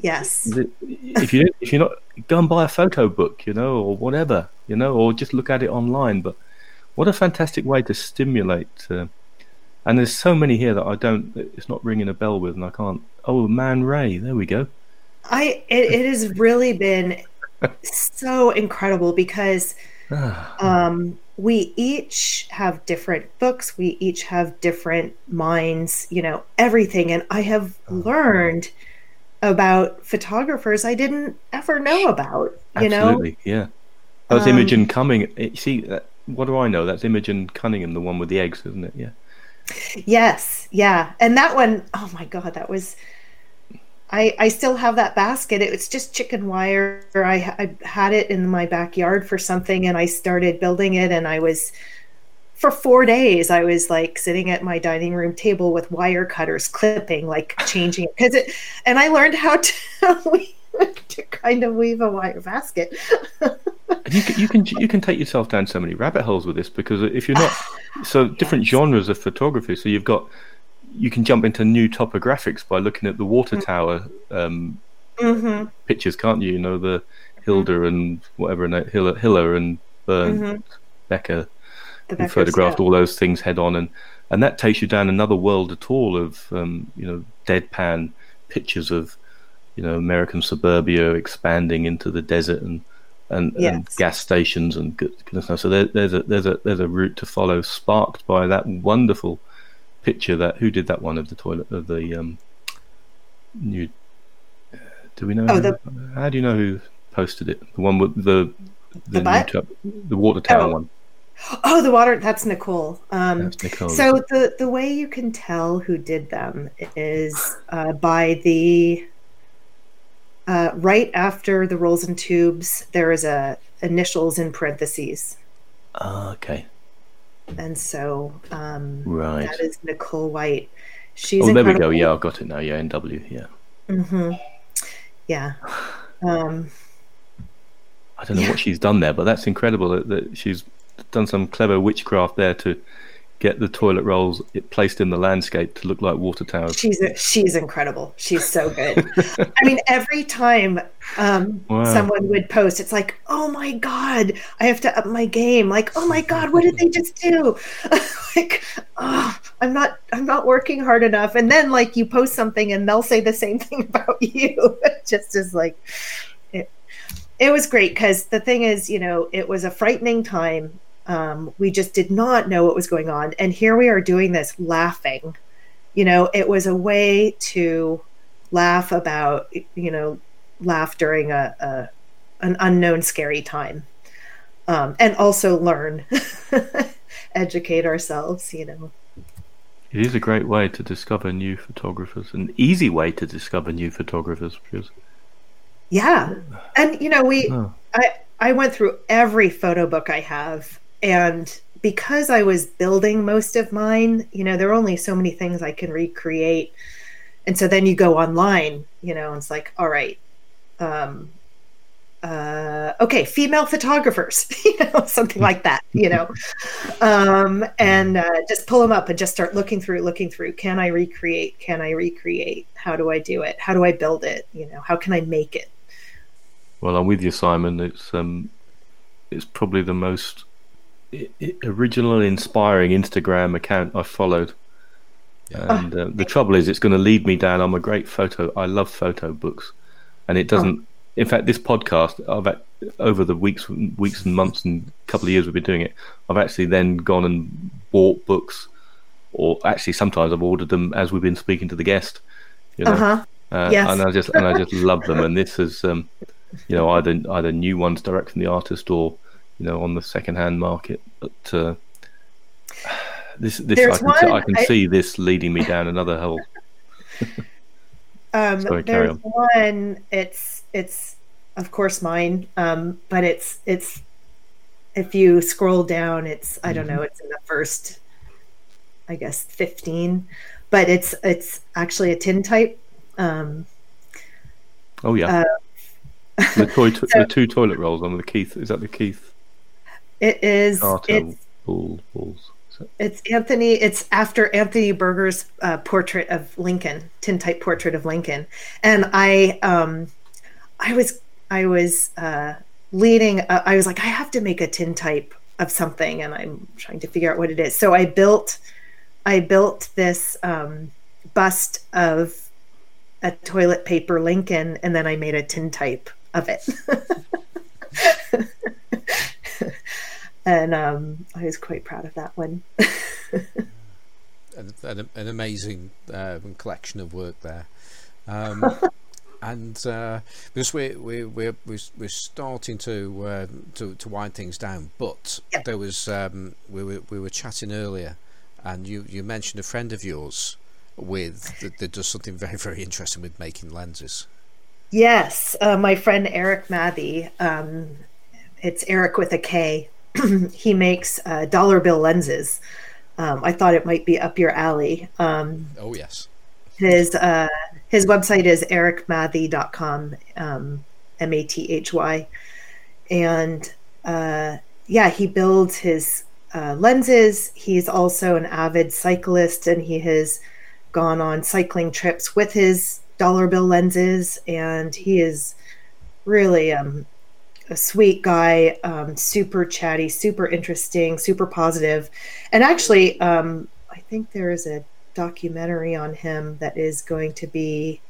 if you're not, go and buy a photo book, or whatever, or just look at it online. But what a fantastic way to stimulate. And there's so many here that it's not ringing a bell with, and I can't. Oh, Man Ray, there we go. It has really been so incredible, because we each have different books, we each have different minds, everything. And I have learned about photographers I didn't ever know about, Absolutely, yeah. That's Imogen Cunningham. See, what do I know? That's Imogen Cunningham, the one with the eggs, isn't it? Yeah. Yes, yeah. And that one, oh my God, that was, I still have that basket. It was just chicken wire. I had it in my backyard for something, and I started building it, and I was for 4 days, I was like sitting at my dining room table with wire cutters, clipping, like changing it. And I learned how to kind of weave a wire basket. You can take yourself down so many rabbit holes with this, because if you're not so different genres of photography. So you can jump into new topographics by looking at the water tower pictures, can't you? You know, the Hilda and whatever, Hiller and Byrne, Becker. We photographed all those things head on, and that takes you down another world at all of deadpan pictures of American suburbia expanding into the desert and gas stations and goodness knows. So there's a route to follow, sparked by that wonderful picture that who did that one of the toilet of the new. Do we know? How do you know who posted it? The one with the water tower one. Oh, the water, that's Nicole. So the way you can tell who did them is by the, right after the Rolls and Tubes, there is a initials in parentheses. Okay. And so that is Nicole White. She's incredible. There we go. Yeah, I've got it now. Yeah, NW, yeah. Mm-hmm. Yeah. I don't know what she's done there, but that's incredible that she's done some clever witchcraft there to get the toilet rolls placed in the landscape to look like water towers. She's incredible. She's so good. I mean, every time someone would post, it's like, oh my God, I have to up my game. Like, oh my God, what did they just do? Like, oh, I'm not working hard enough. And then like you post something and they'll say the same thing about you. It just is like. It was great because the thing is, it was a frightening time. We just did not know what was going on. And here we are doing this laughing. It was a way to laugh about, laugh during an unknown scary time. And also learn, educate ourselves, It is a great way to discover new photographers, an easy way to discover new photographers, because yeah. And, I went through every photo book I have. And because I was building most of mine, there are only so many things I can recreate. And so then you go online, and it's like, all right, okay, female photographers, something like that, and just pull them up and just start looking through. Can I recreate? How do I do it? How do I build it? How can I make it? Well, I'm with you, Simon. It's probably the most original and inspiring Instagram account I've followed. And the trouble is, it's going to lead me down. I'm a great photo. I love photo books, and it doesn't. In fact, this podcast, over the weeks and months and couple of years we've been doing it, I've actually then gone and bought books, or actually sometimes I've ordered them as we've been speaking to the guest. And I just love them. And this is, either new ones direct from the artist or on the secondhand market. But I can see this leading me down another hole. Sorry, there's one. It's of course mine, but it's if you scroll down, it's I don't know, it's in the first, I guess, 15, but it's actually a tintype. The two toilet rolls on the Keith. Is that the Keith? It is. Balls. It's Anthony. It's after Anthony Berger's portrait of Lincoln, tintype portrait of Lincoln, and I was leading. I was like, I have to make a tintype of something, and I'm trying to figure out what it is. So I built this bust of a toilet paper Lincoln, and then I made a tintype of it. And I was quite proud of that one. an amazing collection of work there, and because we're starting to wind things down. But there was we were chatting earlier, and you mentioned a friend of yours that does something very, very interesting with making lenses. Yes, my friend Eric Mathy. It's Eric with a K. he makes dollar bill lenses. I thought it might be up your alley. Oh, yes. His website is ericmathy.com, M-A-T-H-Y. And yeah, he builds his lenses. He's also an avid cyclist, and he has gone on cycling trips with his dollar bill lenses. And he is really a sweet guy, super chatty, super interesting, super positive. And actually, I think there is a documentary on him that is going to be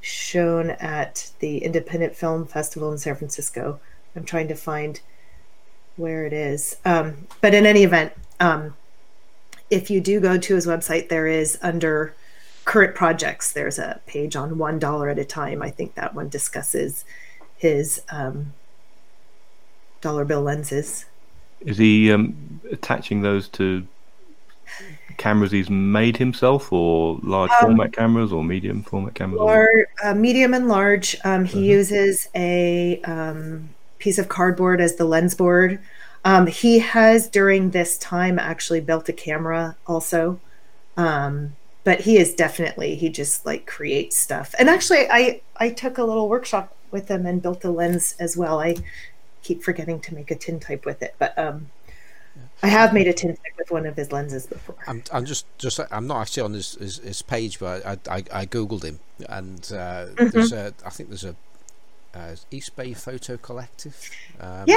shown at the Independent Film Festival in San Francisco. I'm trying to find where it is. But in any event, if you do go to his website, there is under current projects, there's a page on $1 at a time. I think that one discusses his dollar bill lenses. Is he attaching those to cameras he's made himself, or large format cameras, or medium format cameras? Or medium and large. He uses a piece of cardboard as the lens board. He has during this time actually built a camera also, but he is definitely, he just like creates stuff. And actually I took a little workshop with him and built a lens as well. I keep forgetting to make a tintype with it, but I have made a tintype with one of his lenses before. I'm not actually on his page, but I googled him, and there's East Bay Photo Collective. That's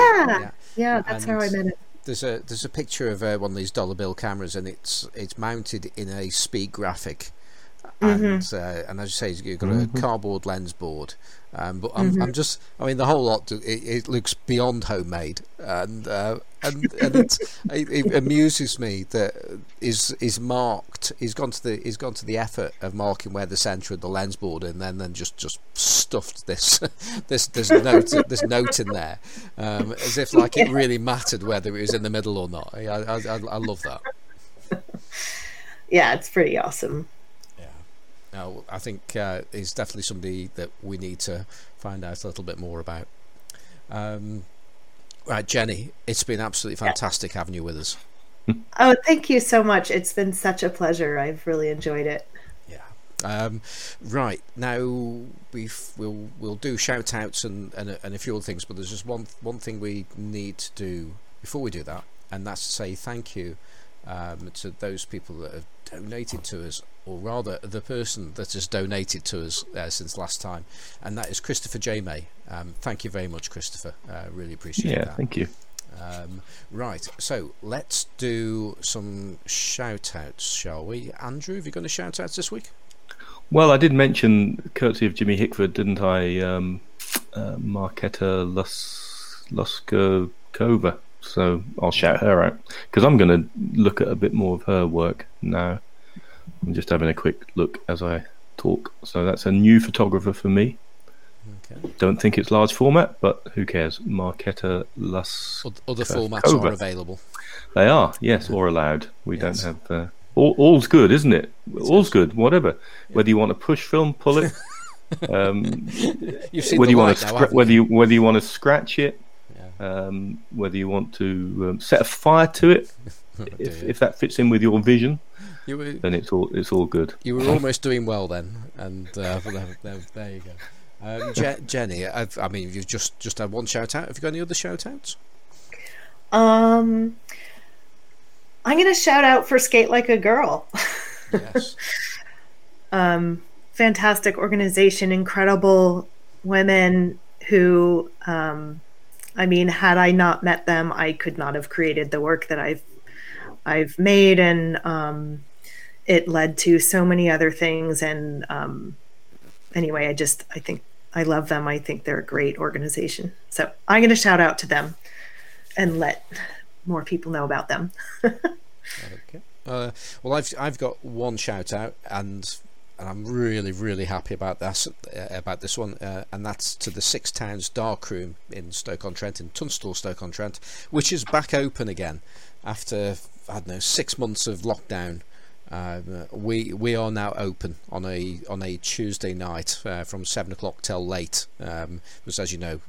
how I met it. There's a picture of one of these dollar bill cameras, and it's mounted in a speed graphic, and as you say, you've got a cardboard lens board. But I mean, the whole lot. It looks beyond homemade, and it amuses me that is marked. He's gone to the effort of marking where the centre of the lens board, and then just stuffed this this note in there, as if like it really mattered whether it was in the middle or not. I love that. Yeah, it's pretty awesome. No, I think he's definitely somebody that we need to find out a little bit more about. Right, Jenny, it's been absolutely fantastic having you with us. Oh, thank you so much. It's been such a pleasure. I've really enjoyed it. Yeah. Right, now we'll do shout outs and a few other things, but there's just one thing we need to do before we do that, and that's to say thank you to those people that have donated to us, or rather the person that has donated to us since last time, and that is Christopher J. May. Thank you very much, Christopher. Really appreciate that. Yeah, thank you. Right, so let's do some shout-outs, shall we? Andrew, have you got any shout-outs this week? Well, I did mention, courtesy of Jimmy Hickford, didn't I, Marketa Luskavova. So I'll shout her out, because I'm going to look at a bit more of her work now. I'm just having a quick look as I talk. So that's a new photographer for me. Okay. Don't think it's large format, but who cares? Marketa Luskavova. Other formats are available. They are, yes, or allowed. We don't have the... All's good, isn't it? All's good, whatever. Yeah. Whether you want to push film, pull it. You've seen whether you want to whether you want to scratch it. Whether you want to set a fire to it, if that fits in with your vision, then it's all good. You were almost doing well then, and there you go. Jenny, I mean, you've just had one shout out. Have you got any other shout outs? I'm going to shout out for Skate Like a Girl. Yes. Fantastic organization, incredible women who. I mean, had I not met them, I could not have created the work that I've made, and it led to so many other things. And anyway, I think I love them. I think they're a great organization. So I'm going to shout out to them and let more people know about them. Okay. Well, I've got one shout out, and I'm really, really happy about this one, and that's to the Six Towns Darkroom in Stoke-on-Trent, in Tunstall, Stoke-on-Trent, which is back open again after 6 months of lockdown. We are now open on a Tuesday night from 7 o'clock till late, because as you know,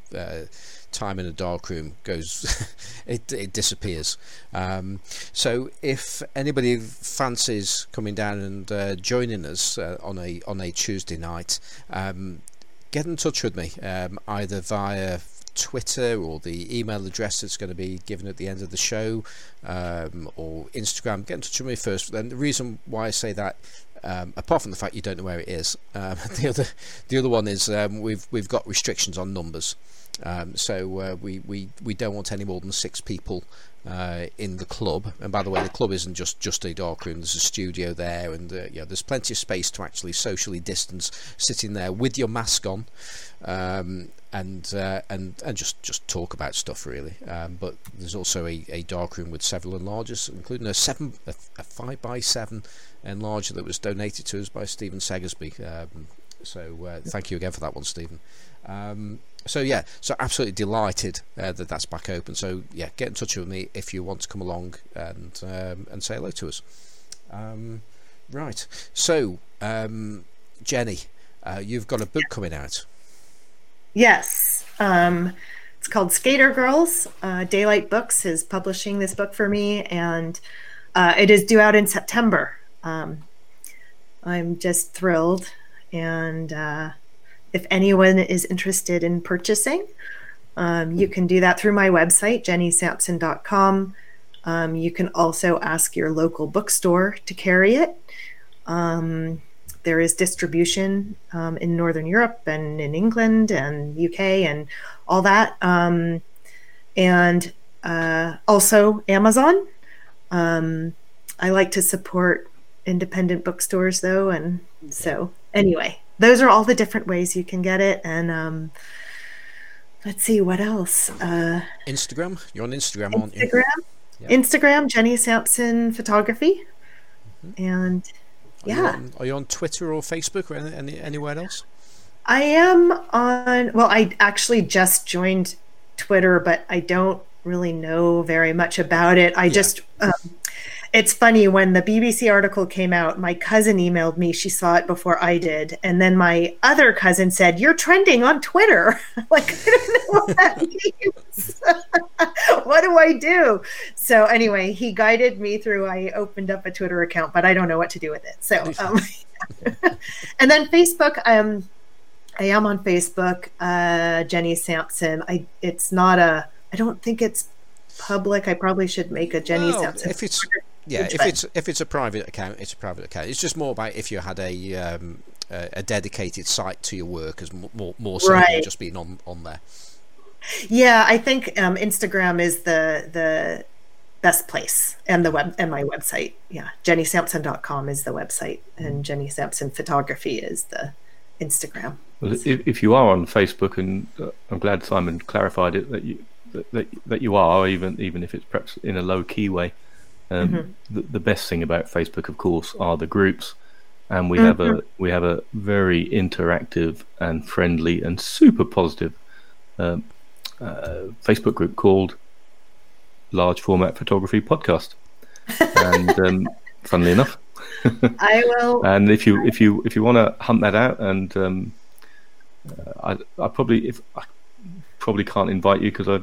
time in a dark room goes it disappears. So if anybody fancies coming down and joining us on a Tuesday night, get in touch with me, either via Twitter or the email address that's going to be given at the end of the show, or Instagram. Get in touch with me first. Then the reason why I say that, apart from the fact you don't know where it is, the other one is we've got restrictions on numbers, so we don't want any more than 6 people in the club. And by the way, the club isn't just a dark room. There's a studio there, and there's plenty of space to actually socially distance, sitting there with your mask on, and just talk about stuff, really. But there's also a dark room with several enlarges, including a 5x7 enlarger that was donated to us by Stephen Segersby. So thank you again for that one, Stephen. So absolutely delighted that's back open. So yeah, get in touch with me if you want to come along and say hello to us. Right. So Jenny, you've got a book coming out. Yes, it's called Skater Girls. Daylight Books is publishing this book for me, and it is due out in September. I'm just thrilled, and if anyone is interested in purchasing, you can do that through my website, jennysampson.com. You can also ask your local bookstore to carry it. There is distribution in Northern Europe and in England and UK and all that. And also Amazon. I like to support independent bookstores, though. And so anyway, those are all the different ways you can get it. And let's see, what else? Instagram. You're on Instagram, aren't you? Yeah. Instagram, Jenny Sampson Photography. Mm-hmm. And... Are you on Twitter or Facebook or anywhere else? I am on, I actually just joined Twitter, but I don't really know very much about it. It's funny, when the BBC article came out, my cousin emailed me. She saw it before I did. And then my other cousin said, "You're trending on Twitter." I don't know what that means. What do I do? So anyway, he guided me through. I opened up a Twitter account, but I don't know what to do with it. So, and then Facebook, I am on Facebook, Jenny Sampson. I don't think it's public. I probably should make a Jenny Sampson. If it's a private account, it's a private account. It's just more about if you had a dedicated site to your work, as more so than just being on there. Yeah, I think Instagram is the best place, and my website. Yeah, jennysampson.com is the website, and Jenny Sampson Photography is the Instagram. Well, if you are on Facebook, and I'm glad Simon clarified it that you are, even if it's perhaps in a low key way. The best thing about Facebook, of course, are the groups, and we have a very interactive and friendly and super positive Facebook group called Large Format Photography Podcast. And funnily enough, I will. And if you want to hunt that out, and I probably can't invite you because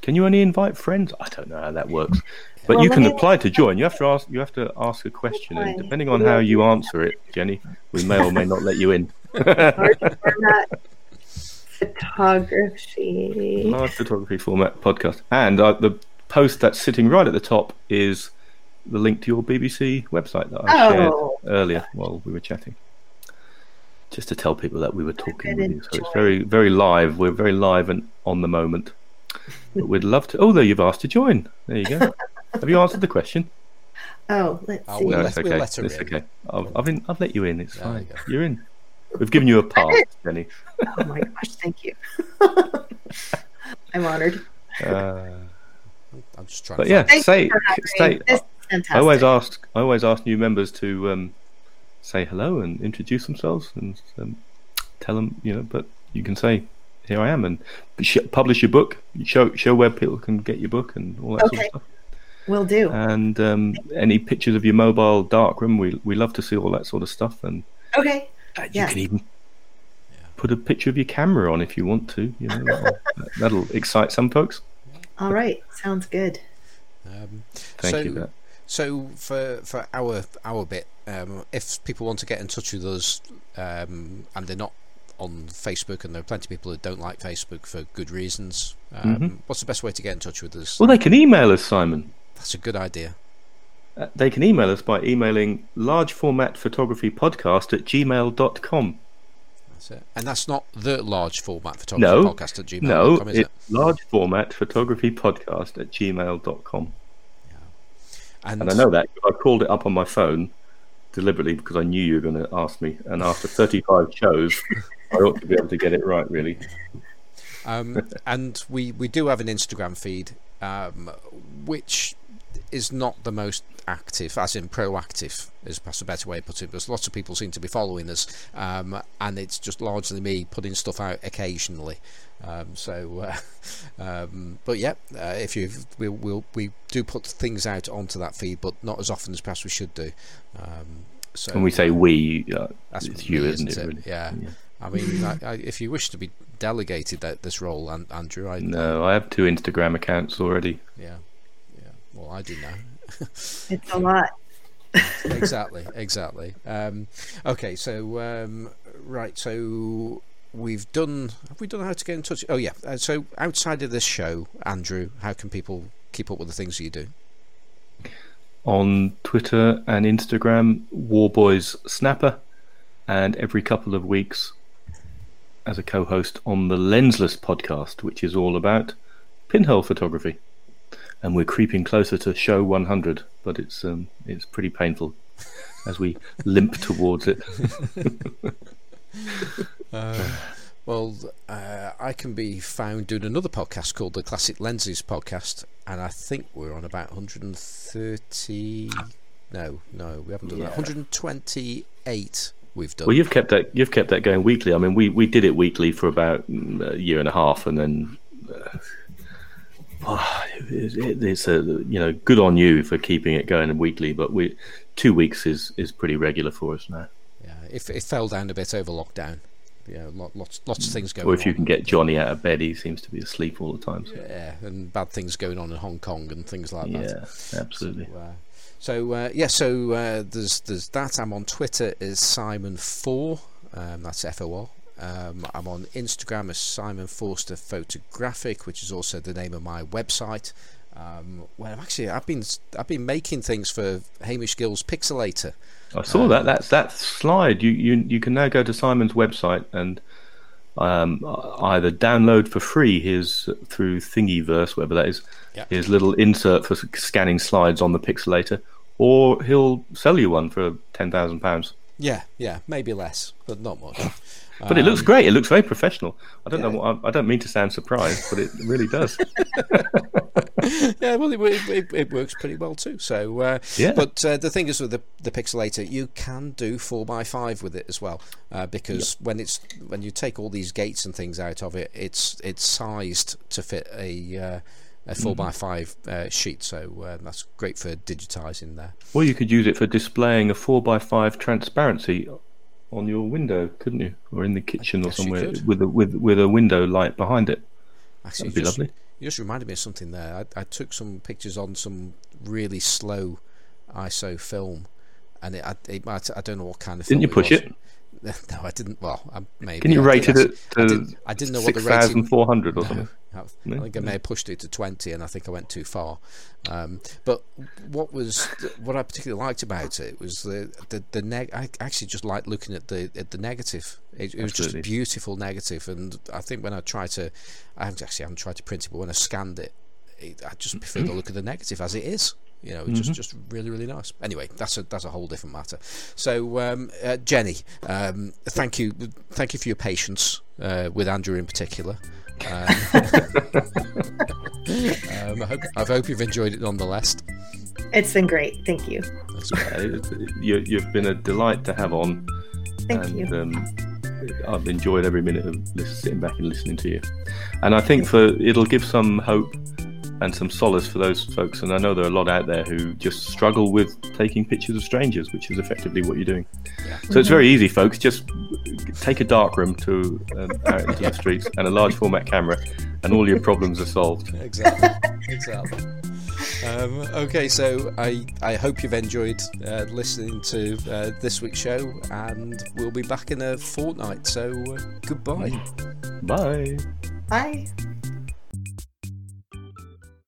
can you only invite friends? I don't know how that works, but you can apply to join. You have to ask a question, and depending on how you answer it, Jenny, we may or may not let you in. Large Format Photography. Large Photography Format Podcast, and the post that's sitting right at the top is the link to your BBC website that I shared earlier while we were chatting. Just to tell people that we were talking with you, so it's very, very live. We're very live and on the moment. But we'd love to. Oh, there, you've asked to join. There you go. Have you answered the question? Oh, let's see. No, it's okay. It's okay. I've let you in. It's fine. You're in. We've given you a pass, Jenny. Oh my gosh! Thank you. I'm honoured. I'm just trying. But stay. I always ask new members to say hello and introduce themselves and tell them, But you can say, "Here I am," and publish your book. Show where people can get your book and all that sort of stuff. Will do. And any pictures of your mobile darkroom, we love to see all that sort of stuff. And okay, you can even put a picture of your camera on if you want to. You know, that'll excite some folks. All right, sounds good. Thank you. So for our bit, if people want to get in touch with us, and they're not on Facebook, and there are plenty of people that don't like Facebook for good reasons, what's the best way to get in touch with us? Well, they can email us, Simon. That's a good idea. They can email us by emailing largeformatphotographypodcast@gmail.com. That's it. And that's not the large format photography podcast at gmail.com, is it? No, it's largeformatphotographypodcast@gmail.com. And I know that I called it up on my phone deliberately because I knew you were going to ask me. And after 35 shows, I ought to be able to get it right, really. And we do have an Instagram feed, which is not the most active, as in proactive, is perhaps a better way of putting it, because lots of people seem to be following us, and it's just largely me putting stuff out occasionally. But yeah, if you we do put things out onto that feed, but not as often as perhaps we should do. So when we say we, that's it's you, isn't it? Really? Yeah. I mean, if you wish to be delegated this role, Andrew, I have 2 Instagram accounts already. Yeah. Well, I do now. It's a lot. Exactly. Okay, so right, so we've done. Have we done how to get in touch? Oh yeah. So outside of this show, Andrew, how can people keep up with the things you do? On Twitter and Instagram, Warboys Snapper, and every couple of weeks, as a co-host on the Lensless podcast, which is all about pinhole photography. And we're creeping closer to show 100, but it's pretty painful as we limp towards it. I can be found doing another podcast called the Classic Lenses Podcast, and I think we're on about 130. No, we haven't done that. 128 we've done. Well, you've kept that going weekly. I mean, we did it weekly for about a year and a half, and then. It's good on you for keeping it going weekly, but 2 weeks is pretty regular for us now. Yeah, it fell down a bit over lockdown. Yeah, lots of things going on. Or if you can get Johnny out of bed, he seems to be asleep all the time. So. Yeah, and bad things going on in Hong Kong and things like that. Yeah, absolutely. So there's that. I'm on Twitter as Simon4. That's FOR. I'm on Instagram as Simon Forster Photographic, which is also the name of my website. I've been making things for Hamish Gill's Pixelator. I saw that. That's that slide. You can now go to Simon's website and either download for free through Thingiverse, whatever that is, his little insert for scanning slides on the Pixelator, or he'll sell you one for £10,000. Yeah, maybe less, but not much. But it looks great. It looks very professional. I don't know. I don't mean to sound surprised, but it really does. Yeah, well, it works pretty well too. So, But the thing is, with the Pixelator, you can do 4x5 with it as well, because when you take all these gates and things out of it, it's sized to fit a 4x5 sheet, so that's great for digitising there. Or you could use it for displaying a 4x5 transparency on your window, couldn't you? Or in the kitchen or somewhere with a window light behind it. Actually, that'd be lovely. You just reminded me of something there. I took some pictures on some really slow ISO film, and I don't know what kind of film. Didn't you push it? No, I didn't. Well, maybe. Can you rate it at 6,400 or something? I think I may have pushed it to 20, and I think I went too far. But what I particularly liked about it was I actually just liked looking at the negative. It was just a beautiful negative, and I think when I tried to, I haven't tried to print it, but when I scanned it I just prefer the look of the negative as it is. Just really, really nice. Anyway, that's a whole different matter. So, Jenny, thank you for your patience with Andrew in particular. I hope you've enjoyed it nonetheless. It's been great. Thank you. You've been a delight to have on. Thank you. I've enjoyed every minute of sitting back and listening to you. And I think it'll give some hope and some solace for those folks. And I know there are a lot out there who just struggle with taking pictures of strangers, which is effectively what you're doing. Yeah. So it's very easy, folks. Just take a darkroom to out into the streets and a large format camera, and all your problems are solved. Exactly. Exactly. Okay, so I hope you've enjoyed listening to this week's show, and we'll be back in a fortnight. So goodbye. Bye. Bye.